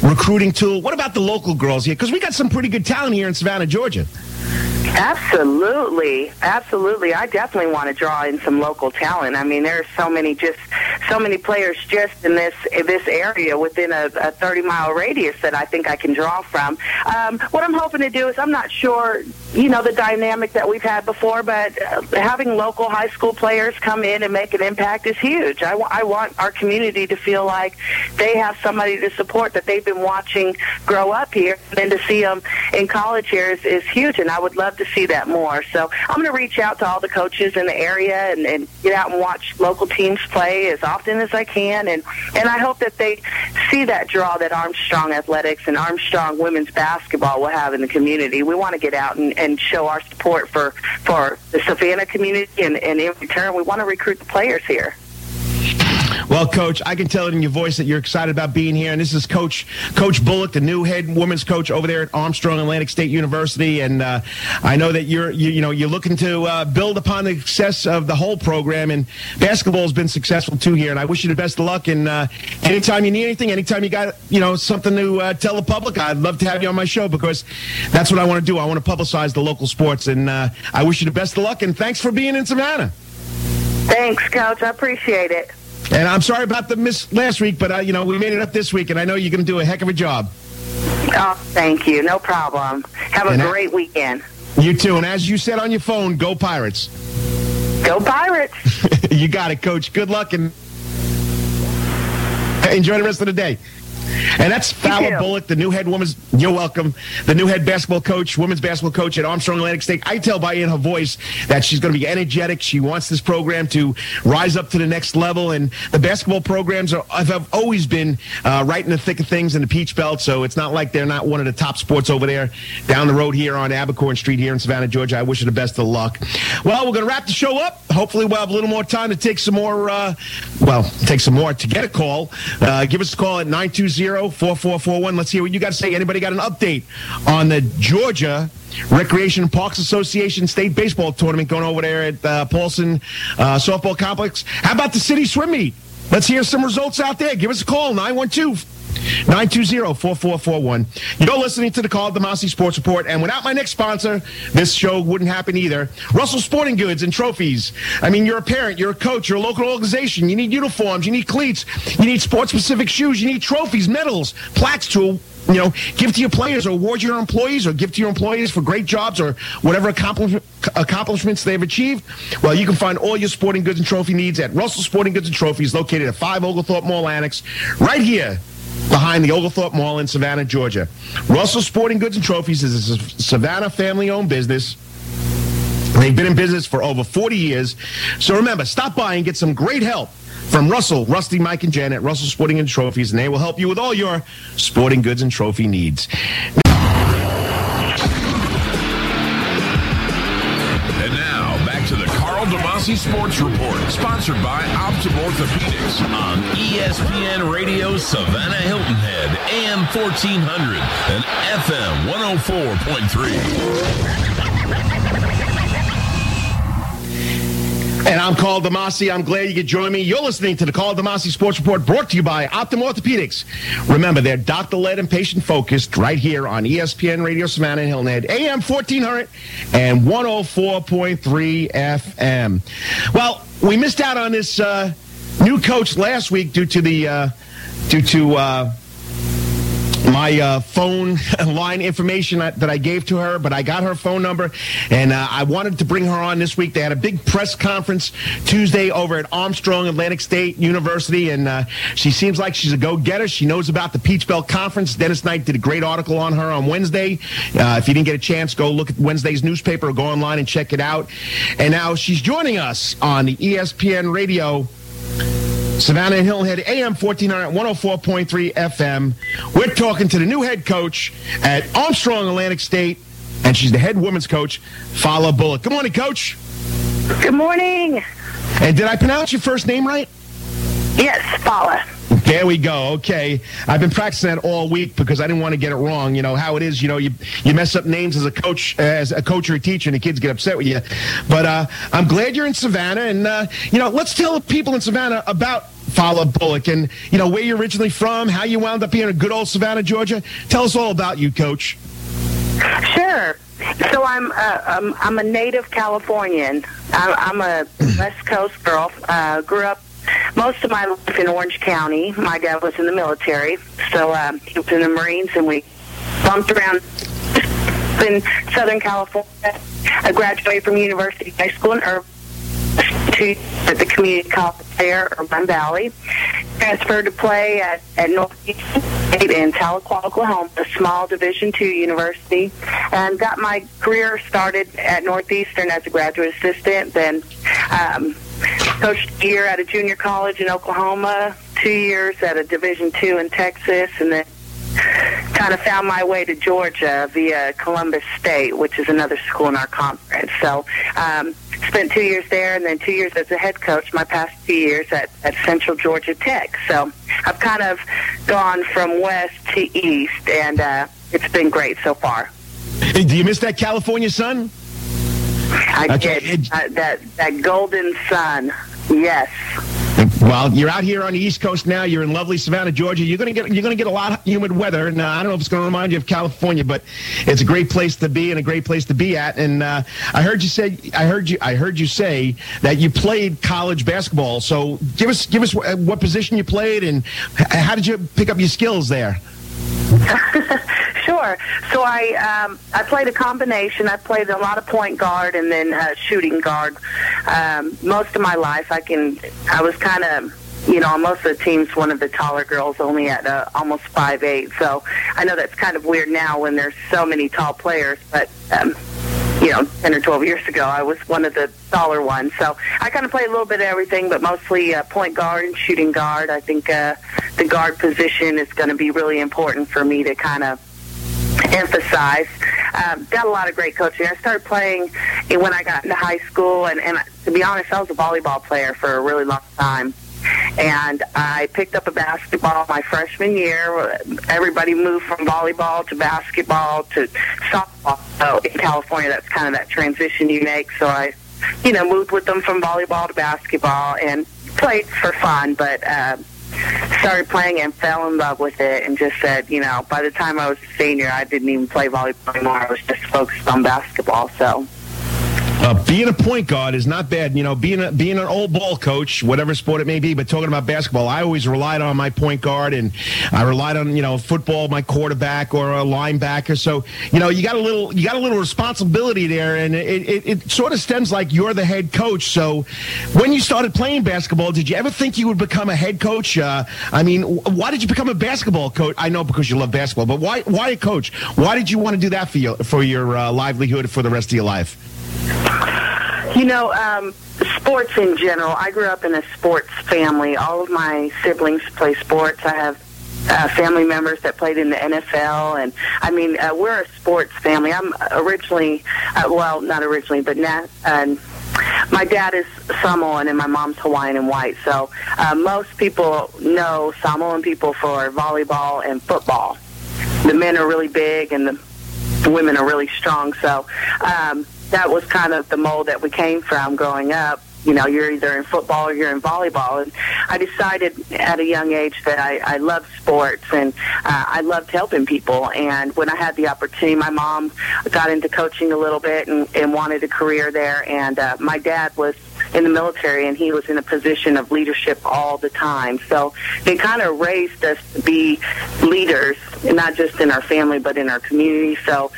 recruiting tool. What about the local girls here? Because we got some pretty good talent here in Savannah, Georgia. Absolutely. I definitely want to draw in some local talent. I mean, there are so many players just in this area within a 30-mile radius that I think I can draw from. What I'm hoping to do is, I'm not sure, you know, the dynamic that we've had before, but having local high school players come in and make an impact is huge. I want our community to feel like they have somebody to support that they've been watching grow up here, and to see them in college here is huge, and I would love to see that more. So I'm going to reach out to all the coaches in the area and get out and watch local teams play as often as I can, and I hope that they see that draw that Armstrong Athletics and Armstrong Women's Basketball will have in the community. We want to get out and show our support for the Savannah community, and in return, we want to recruit the players here. Well, Coach, I can tell it in your voice that you're excited about being here. And this is Coach Bulloch, the new head women's coach over there at Armstrong Atlantic State University. And I know that you're looking to build upon the success of the whole program. And basketball has been successful too here. And I wish you the best of luck. And anytime you need anything, anytime you got something to tell the public, I'd love to have you on my show, because that's what I want to do. I want to publicize the local sports. And I wish you the best of luck. And thanks for being in Savannah. Thanks, Coach. I appreciate it. And I'm sorry about the miss last week, but, we made it up this week, and I know you're going to do a heck of a job. Oh, thank you. No problem. Have a great weekend. You too. And as you said on your phone, go Pirates. Go Pirates. You got it, Coach. Good luck. Enjoy the rest of the day. And that's Fala Bulloch, the new head women's, you're welcome, the new head basketball coach, women's basketball coach at Armstrong Atlantic State. I tell by in her voice that she's going to be energetic. She wants this program to rise up to the next level. And the basketball programs have always been right in the thick of things in the Peach Belt. So it's not like they're not one of the top sports over there down the road here on Abercorn Street here in Savannah, Georgia. I wish her the best of luck. Well, we're going to wrap the show up. Hopefully we'll have a little more time to take some more, to get a call. Give us a call at 920-4441. Let's hear what you got to say. Anybody got an update on the Georgia Recreation and Parks Association State Baseball Tournament going over there at Paulson Softball Complex? How about the City Swim Meet? Let's hear some results out there. Give us a call, 920-4441. You're listening to the Karl DeMasi Sports Report, and without my next sponsor, this show wouldn't happen either. Russell's Sporting Goods and Trophies. I mean, you're a parent, you're a coach, you're a local organization. You need uniforms, you need cleats, you need sports-specific shoes, you need trophies, medals, plaques to give to your players or award your employees or give to your employees for great jobs or whatever accomplishments they've achieved. Well, you can find all your sporting goods and trophy needs at Russell's Sporting Goods and Trophies, located at 5 Oglethorpe Mall Annex, right here behind the Oglethorpe Mall in Savannah, Georgia. Russell Sporting Goods and Trophies is a Savannah family-owned business. They've been in business for over 40 years. So remember, stop by and get some great help from Russell, Rusty, Mike, and Janet, Russell Sporting and Trophies, and they will help you with all your sporting goods and trophy needs. And now, back to the Karl DeMasi Sports Report, sponsored by Optimal Orthopedics on ESPN Radio, Savannah Hilton Head, AM 1400 and FM 104.3. And I'm Karl DeMasi. I'm glad you could join me. You're listening to the Karl DeMasi Sports Report, brought to you by Optimal Orthopedics. Remember, they're doctor-led and patient-focused right here on ESPN Radio Savannah and Hilton Head, AM 1400 and 104.3 FM. Well, we missed out on this new coach last week due to my phone line information that I gave to her, but I got her phone number, and I wanted to bring her on this week. They had a big press conference Tuesday over at Armstrong Atlantic State University, and she seems like she's a go-getter. She knows about the Peach Belt Conference. Dennis Knight did a great article on her on Wednesday. If you didn't get a chance, go look at Wednesday's newspaper or go online and check it out. And now she's joining us on the ESPN Radio Savannah and Hilton Head, AM 1400, 104.3 FM. We're talking to the new head coach at Armstrong Atlantic State, and she's the head women's coach, Fala Bulloch. Good morning, Coach. Good morning. And did I pronounce your first name right? Yes, Fala. There we go. Okay. I've been practicing that all week because I didn't want to get it wrong. You know how it is. You know, you mess up names as a coach or a teacher, and the kids get upset with you. But I'm glad you're in Savannah. And, let's tell the people in Savannah about Fala Bulloch and, where you're originally from, how you wound up here in good old Savannah, Georgia. Tell us all about you, Coach. Sure. So I'm a native Californian. I'm a West Coast girl. Grew up most of my life in Orange County. My dad was in the military, so he was in the Marines, and we bumped around in Southern California. I graduated from University High School in Irvine at the community college there, Irvine Valley. Transferred to play at Northeastern State in Tahlequah, Oklahoma, a small Division II university, and got my career started at Northeastern as a graduate assistant, then coached a year at a junior college in Oklahoma, 2 years at a Division II in Texas, and then kind of found my way to Georgia via Columbus State, which is another school in our conference. So spent 2 years there and then 2 years as a head coach my past 2 years at Central Georgia Tech. So I've kind of gone from west to east, and it's been great so far. Hey, do you miss that California sun? I did. That golden sun, yes. Well, you're out here on the East Coast now. You're in lovely Savannah, Georgia. You're gonna get a lot of humid weather, and I don't know if it's gonna remind you of California, but it's a great place to be and a great place to be at. And I heard you say that you played college basketball. So give us what position you played, and how did you pick up your skills there? Sure. So I played a combination. I played a lot of point guard and then shooting guard most of my life. I was kind of you know, on most of the teams, one of the taller girls only at almost 5'8". So I know that's kind of weird now when there's so many tall players, but, you know, 10 or 12 years ago, I was one of the taller ones. So I kind of play a little bit of everything, but mostly point guard and shooting guard. I think the guard position is going to be really important for me to kind of emphasize. Got a lot of great coaching. I started playing when I got into high school, and to be honest, I was a volleyball player for a really long time. And I picked up a basketball my freshman year. Everybody moved from volleyball to basketball to softball. So in California, that's kind of that transition you make. So I, you know, moved with them from volleyball to basketball and played for fun, but started playing and fell in love with it and just said, you know, by the time I was a senior, I didn't even play volleyball anymore. I was just focused on basketball, so... Being a point guard is not bad. You know, being an old ball coach, whatever sport it may be, but talking about basketball, I always relied on my point guard, and I relied on, you know, football, my quarterback or a linebacker. So, you know, you got a little responsibility there, and it sort of stems like you're the head coach. So when you started playing basketball, did you ever think you would become a head coach? I mean, why did you become a basketball coach? I know because you love basketball, but why a coach? Why did you want to do that for your livelihood for the rest of your life? You know, sports in general. I grew up in a sports family. All of my siblings play sports. I have family members that played in the NFL, and I mean, we're a sports family. I'm originally, my dad is Samoan and my mom's Hawaiian and white, so most people know Samoan people for volleyball and football. The men are really big, and the women are really strong, so... that was kind of the mold that we came from growing up. You know, you're either in football or you're in volleyball. And I decided at a young age that I loved sports, and I loved helping people. And when I had the opportunity, my mom got into coaching a little bit and wanted a career there. And my dad was in the military, and he was in a position of leadership all the time. So they kind of raised us to be leaders, not just in our family but in our community. So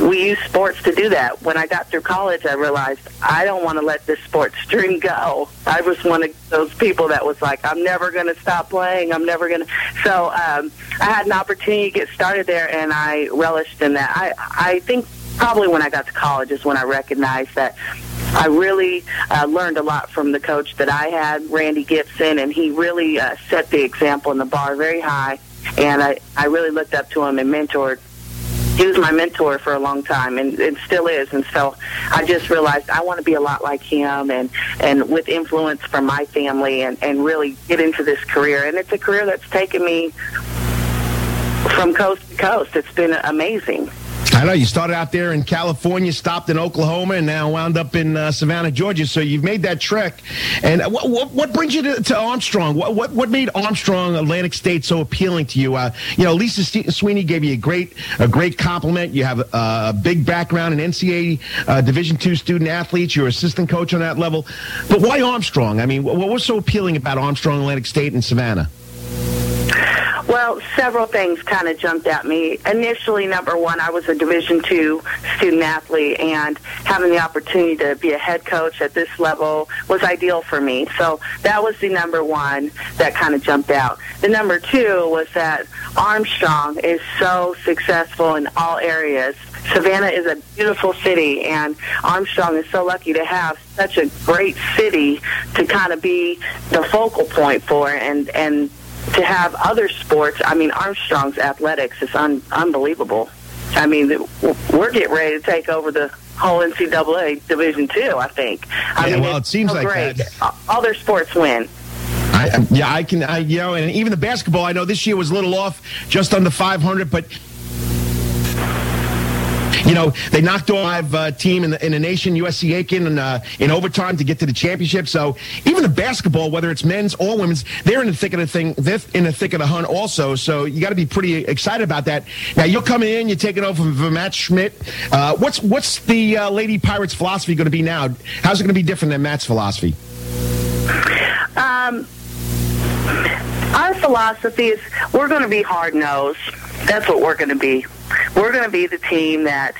we use sports to do that. When I got through college, I realized I don't want to let this sports dream go. I was one of those people that was like, I'm never going to stop playing. I'm never going to. So I had an opportunity to get started there, and I relished in that. I think probably when I got to college is when I recognized that I really learned a lot from the coach that I had, Randy Gibson, and he really set the example and the bar very high. And I really looked up to him and mentored. He was my mentor for a long time, and it still is. And so I just realized I want to be a lot like him and with influence from my family and really get into this career. And it's a career that's taken me from coast to coast. It's been amazing. I know you started out there in California, stopped in Oklahoma, and now wound up in Savannah, Georgia. So you've made that trek. And what brings you to Armstrong? What made Armstrong Atlantic State so appealing to you? You know, Lisa Sweeney gave you a great compliment. You have a big background in NCAA Division II student athletes. You're assistant coach on that level. But why Armstrong? I mean, what was so appealing about Armstrong Atlantic State and Savannah? Well, several things kind of jumped at me. Initially, number one, I was a Division II student-athlete, and having the opportunity to be a head coach at this level was ideal for me. So that was the number one that kind of jumped out. The number two was that Armstrong is so successful in all areas. Savannah is a beautiful city, and Armstrong is so lucky to have such a great city to kind of be the focal point for and to have other sports. I mean, Armstrong's athletics is unbelievable. I mean, we're getting ready to take over the whole NCAA Division II, I think. It seems so like great. That. All their sports win. And even the basketball, I know this year was a little off, just under 500, but... You know, they knocked off a live team in the nation, USC Aiken, in overtime to get to the championship. So even the basketball, whether it's men's or women's, they're in the thick of the thing. They're in the thick of the hunt also. So you got to be pretty excited about that. Now, you're coming in. You're taking over from Matt Schmidt. What's the Lady Pirates' philosophy going to be now? How's it going to be different than Matt's philosophy? Our philosophy is we're going to be hard-nosed. That's what we're going to be. We're going to be the team that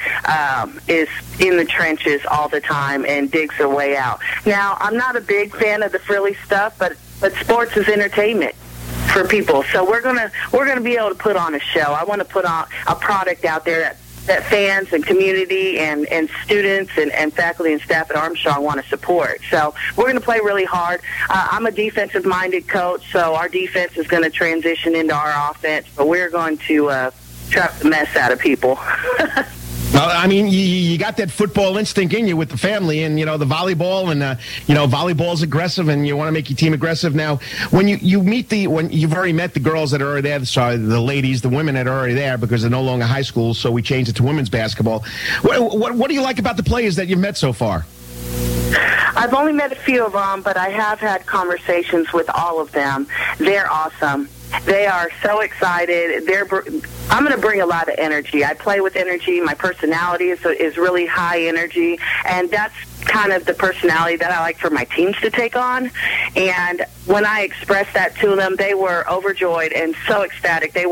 is in the trenches all the time and digs their way out. Now, I'm not a big fan of the frilly stuff, but but sports is entertainment for people. So we're gonna be able to put on a show. I want to put on a product out there that fans and community and students and faculty and staff at Armstrong want to support. So we're going to play really hard. I'm a defensive-minded coach, so our defense is going to transition into our offense, but we're going to trap the mess out of people. Well, I mean, you got that football instinct in you with the family and, you know, the volleyball and, you know, volleyball's aggressive and you want to make your team aggressive. Now, when you've already met the girls that are already there, sorry, the ladies, the women that are already there because they're no longer high school, so we changed it to women's basketball. What do you like about the players that you've met so far? I've only met a few of them, but I have had conversations with all of them. They're awesome. They are so excited. I'm going to bring a lot of energy. I play with energy. My personality is really high energy, and that's kind of the personality that I like for my teams to take on. And when I expressed that to them, they were overjoyed and so ecstatic. They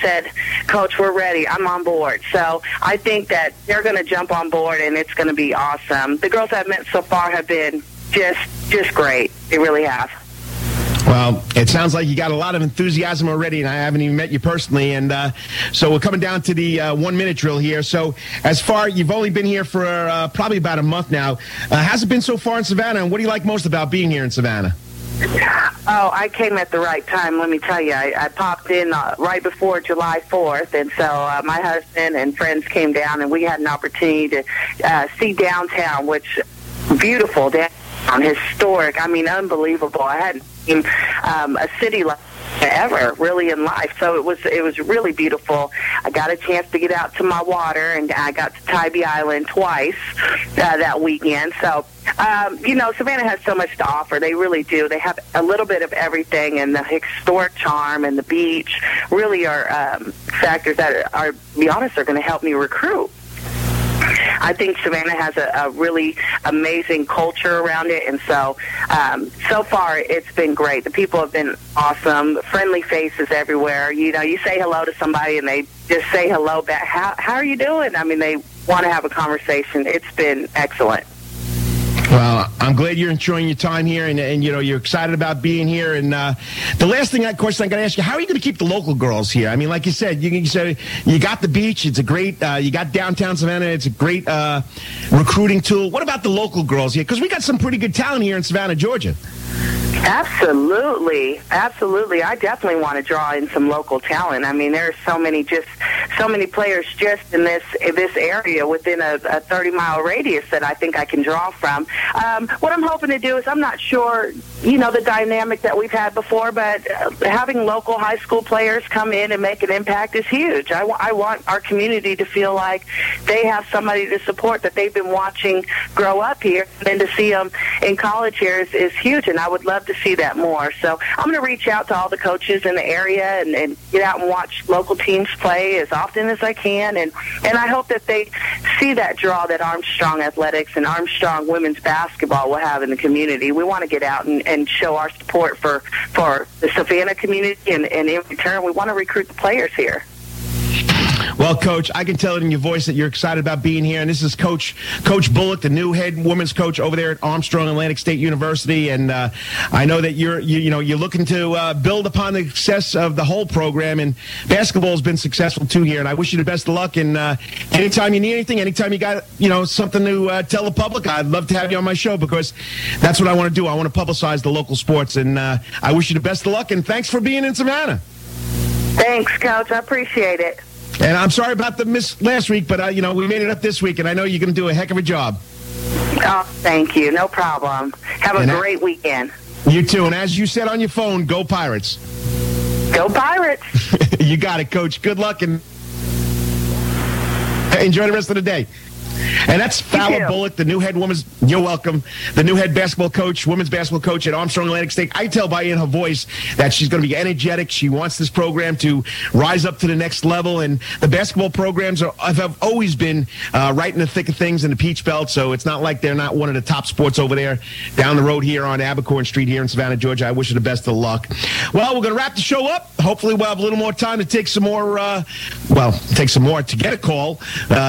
said, Coach, we're ready. I'm on board. So I think that they're going to jump on board, and it's going to be awesome. The girls I've met so far have been just great. They really have. Well, it sounds like you got a lot of enthusiasm already, and I haven't even met you personally. And so we're coming down to the one-minute drill here. So as far, you've only been here for probably about a month now. How's it been so far in Savannah, and what do you like most about being here in Savannah? Oh, I came at the right time, let me tell you. I popped in right before July 4th, and so my husband and friends came down, and we had an opportunity to see downtown, which is beautiful downtown, historic, I mean, unbelievable. I hadn't seen a city like ever really in life, so it was really beautiful. I got a chance to get out to my water, and I got to Tybee Island twice that weekend. So Savannah has so much to offer. They really do. They have a little bit of everything, and the historic charm and the beach really are factors that are, to be honest, are going to help me recruit. I think Savannah has a really amazing culture around it, and so far it's been great. The people have been awesome, friendly faces everywhere. You know, you say hello to somebody, and they just say hello back. How are you doing? I mean, they want to have a conversation. It's been excellent. Well, I'm glad you're enjoying your time here, and you know, you're excited about being here. And the last thing, of course, I'm going to ask you: how are you going to keep the local girls here? I mean, like you said you got the beach; it's a great. You got downtown Savannah; it's a great recruiting tool. What about the local girls here? Because we got some pretty good talent here in Savannah, Georgia. Absolutely. I definitely want to draw in some local talent. I mean, there are so many players just in this area within a 30-mile radius that I think I can draw from. What I'm hoping to do is, I'm not sure, you know, the dynamic that we've had before, but having local high school players come in and make an impact is huge. I want our community to feel like they have somebody to support that they've been watching grow up here, and then to see them in college here is huge, and I would love to see that more. So I'm going to reach out to all the coaches in the area and get out and watch local teams play as often as I can, and I hope that they see that draw that Armstrong Athletics and Armstrong Women's Basketball will have in the community. We want to get out and show our support for the Savannah community, and in return, we want to recruit the players here. Well, Coach, I can tell it in your voice that you're excited about being here. And this is Coach Bulloch, the new head women's coach over there at Armstrong Atlantic State University. And I know that you're looking to build upon the success of the whole program. And basketball has been successful too here. And I wish you the best of luck. And anytime you need anything, anytime you got something to tell the public, I'd love to have you on my show, because that's what I want to do. I want to publicize the local sports. And I wish you the best of luck. And thanks for being in Savannah. Thanks, Coach. I appreciate it. And I'm sorry about the miss last week, but, we made it up this week, and I know you're going to do a heck of a job. Oh, thank you. No problem. Have a great weekend. You too. And as you said on your phone, go Pirates. Go Pirates. You got it, Coach. Good luck, and enjoy the rest of the day. And that's Fala Bulloch, the new head women's. You're welcome. The new head basketball coach, women's basketball coach at Armstrong Atlantic State. I tell by in her voice that she's going to be energetic. She wants this program to rise up to the next level. And the basketball programs have always been right in the thick of things in the Peach Belt. So it's not like they're not one of the top sports over there down the road here on Abercorn Street here in Savannah, Georgia. I wish her the best of luck. Well, we're going to wrap the show up. Hopefully, we'll have a little more time to take some more. Well, take some more to get a call.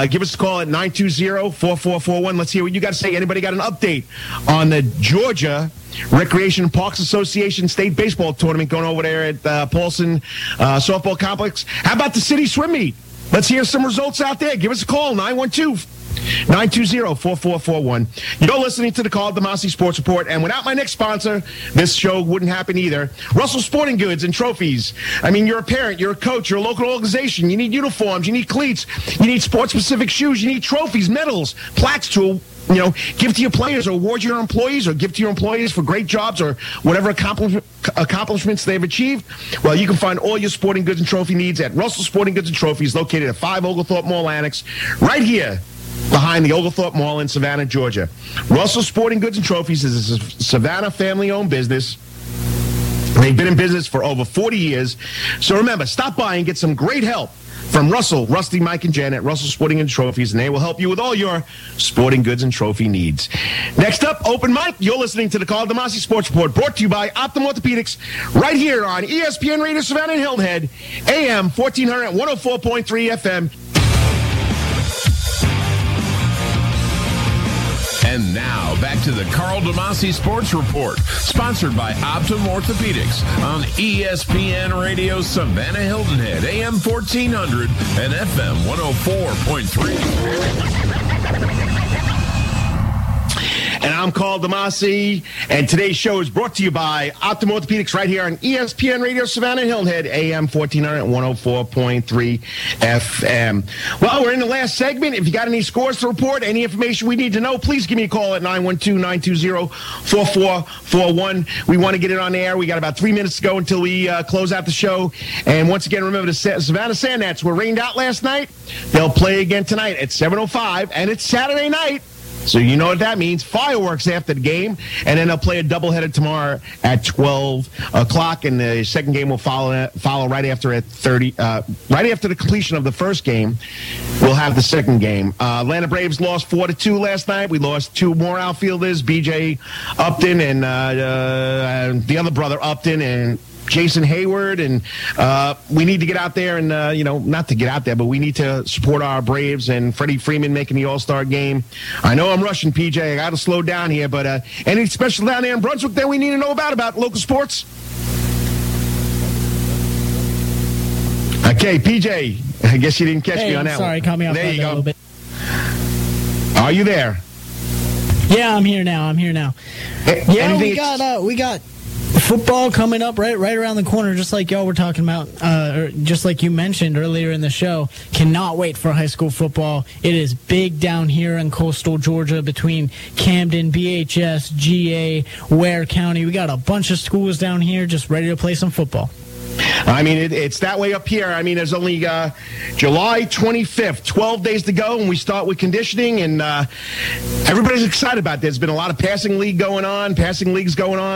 Give us a call at 920-444. 441. Let's hear what you got to say. Anybody got an update on the Georgia Recreation and Parks Association State Baseball Tournament going over there at Paulson Softball Complex? How about the City Swim Meet? Let's hear some results out there. Give us a call, 912-920-4441. You're listening to the Karl DeMasi Sports Report, and without my next sponsor, this show wouldn't happen either. Russell's Sporting Goods and Trophies. I mean, you're a parent, you're a coach, you're a local organization. You need uniforms, you need cleats, you need sports-specific shoes, you need trophies, medals, plaques to, you know, give to your players or award your employees or give to your employees for great jobs or whatever accomplishments they've achieved. Well, you can find all your sporting goods and trophy needs at Russell's Sporting Goods and Trophies, located at 5 Oglethorpe Mall Annex, right here behind the Oglethorpe Mall in Savannah, Georgia. Russell's Sporting Goods and Trophies is a Savannah family-owned business. They've been in business for over 40 years. So remember, stop by and get some great help from Russell, Rusty, Mike, and Jen at Russell Sporting and Trophies, and they will help you with all your sporting goods and trophy needs. Next up, Open Mic. You're listening to the Karl DeMasi Sports Report, brought to you by Optimal Orthopedics, right here on ESPN Radio Savannah and Hilton Head, AM 1400 at 104.3 FM. And now, back to the Karl DeMasi Sports Report, sponsored by Optimal Orthopedics on ESPN Radio Savannah Hilton Head, AM 1400 and FM 104.3. And I'm Karl DeMasi, and today's show is brought to you by Optimal Orthopedics right here on ESPN Radio Savannah Hilton Head, AM 1400 and 104.3 FM. Well, we're in the last segment. If you got any scores to report, any information we need to know, please give me a call at 912-920-4441. We want to get it on air. We got about 3 minutes to go until we close out the show. And once again, remember the Savannah Sand Nats were rained out last night. They'll play again tonight at 7:05, and it's Saturday night. So you know what that means. Fireworks after the game, and then they'll play a doubleheader tomorrow at 12 o'clock, and the second game will follow right after at 30. Right after the completion of the first game, we'll have the second game. Atlanta Braves lost 4-2 last night. We lost two more outfielders, B.J. Upton and the other brother Upton and Jason Hayward, and we need to get out there and, not to get out there, but we need to support our Braves and Freddie Freeman making the All-Star game. I know I'm rushing, PJ. I got to slow down here, but any special down there in Brunswick that we need to know about local sports? Okay, PJ, I guess you didn't catch me on that one. Sorry, caught me off guard a little bit. Are you there? Yeah, I'm here now. Yeah, we got football coming up right around the corner, just like y'all were talking about, or just like you mentioned earlier in the show. Cannot wait for high school football. It is big down here in coastal Georgia between Camden, BHS, GA, Ware County. We got a bunch of schools down here just ready to play some football. I mean, it's that way up here. I mean, there's only July 25th, 12 days to go, and we start with conditioning, and everybody's excited about this. There's been a lot of passing leagues going on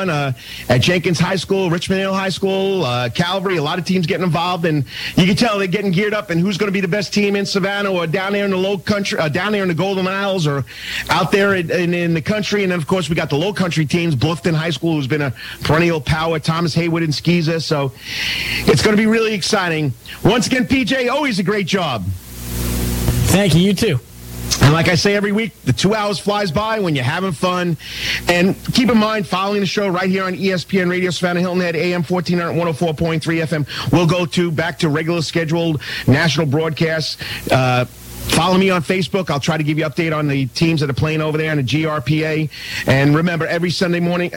at Jenkins High School, Richmond Hill High School, Calvary, a lot of teams getting involved, and you can tell they're getting geared up, and who's going to be the best team in Savannah or down there in the low country, down there in the Golden Isles or out there in the country. And then, of course, we got the low country teams, Bluffton High School, who's been a perennial power, Thomas Haywood and Skeezer, so it's going to be really exciting. Once again, PJ, always a great job. Thank you. You too. And like I say every week, the 2 hours flies by when you're having fun. And keep in mind, following the show right here on ESPN Radio Savannah Hilton Head, AM 1400, 104.3 FM, we'll go back to regular scheduled national broadcasts. Follow me on Facebook. I'll try to give you an update on the teams that are playing over there in the GRPA. And remember, every Saturday morning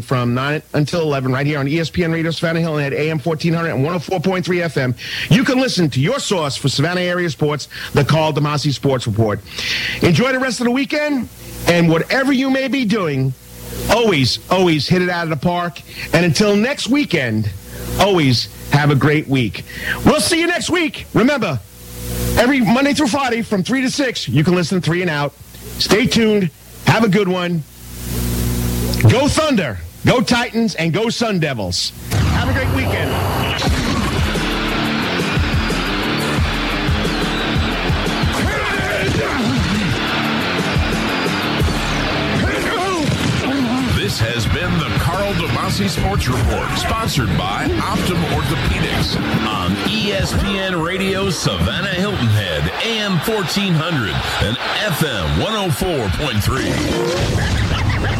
from 9 until 11, right here on ESPN Radio Savannah Hilton at AM 1400 and 104.3 FM, you can listen to your source for Savannah area sports, the Karl DeMasi Sports Report. Enjoy the rest of the weekend, and whatever you may be doing, always hit it out of the park. And until next weekend, always have a great week. We'll see you next week. Remember, every Monday through Friday from 3 to 6, you can listen to 3 and Out. Stay tuned. Have a good one. Go Thunder, go Titans, and go Sun Devils. Have a great weekend. has been the Karl DeMasi Sports Report, sponsored by Optimal Orthopedics on ESPN Radio, Savannah Hilton Head, AM 1400 and FM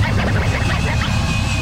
104.3.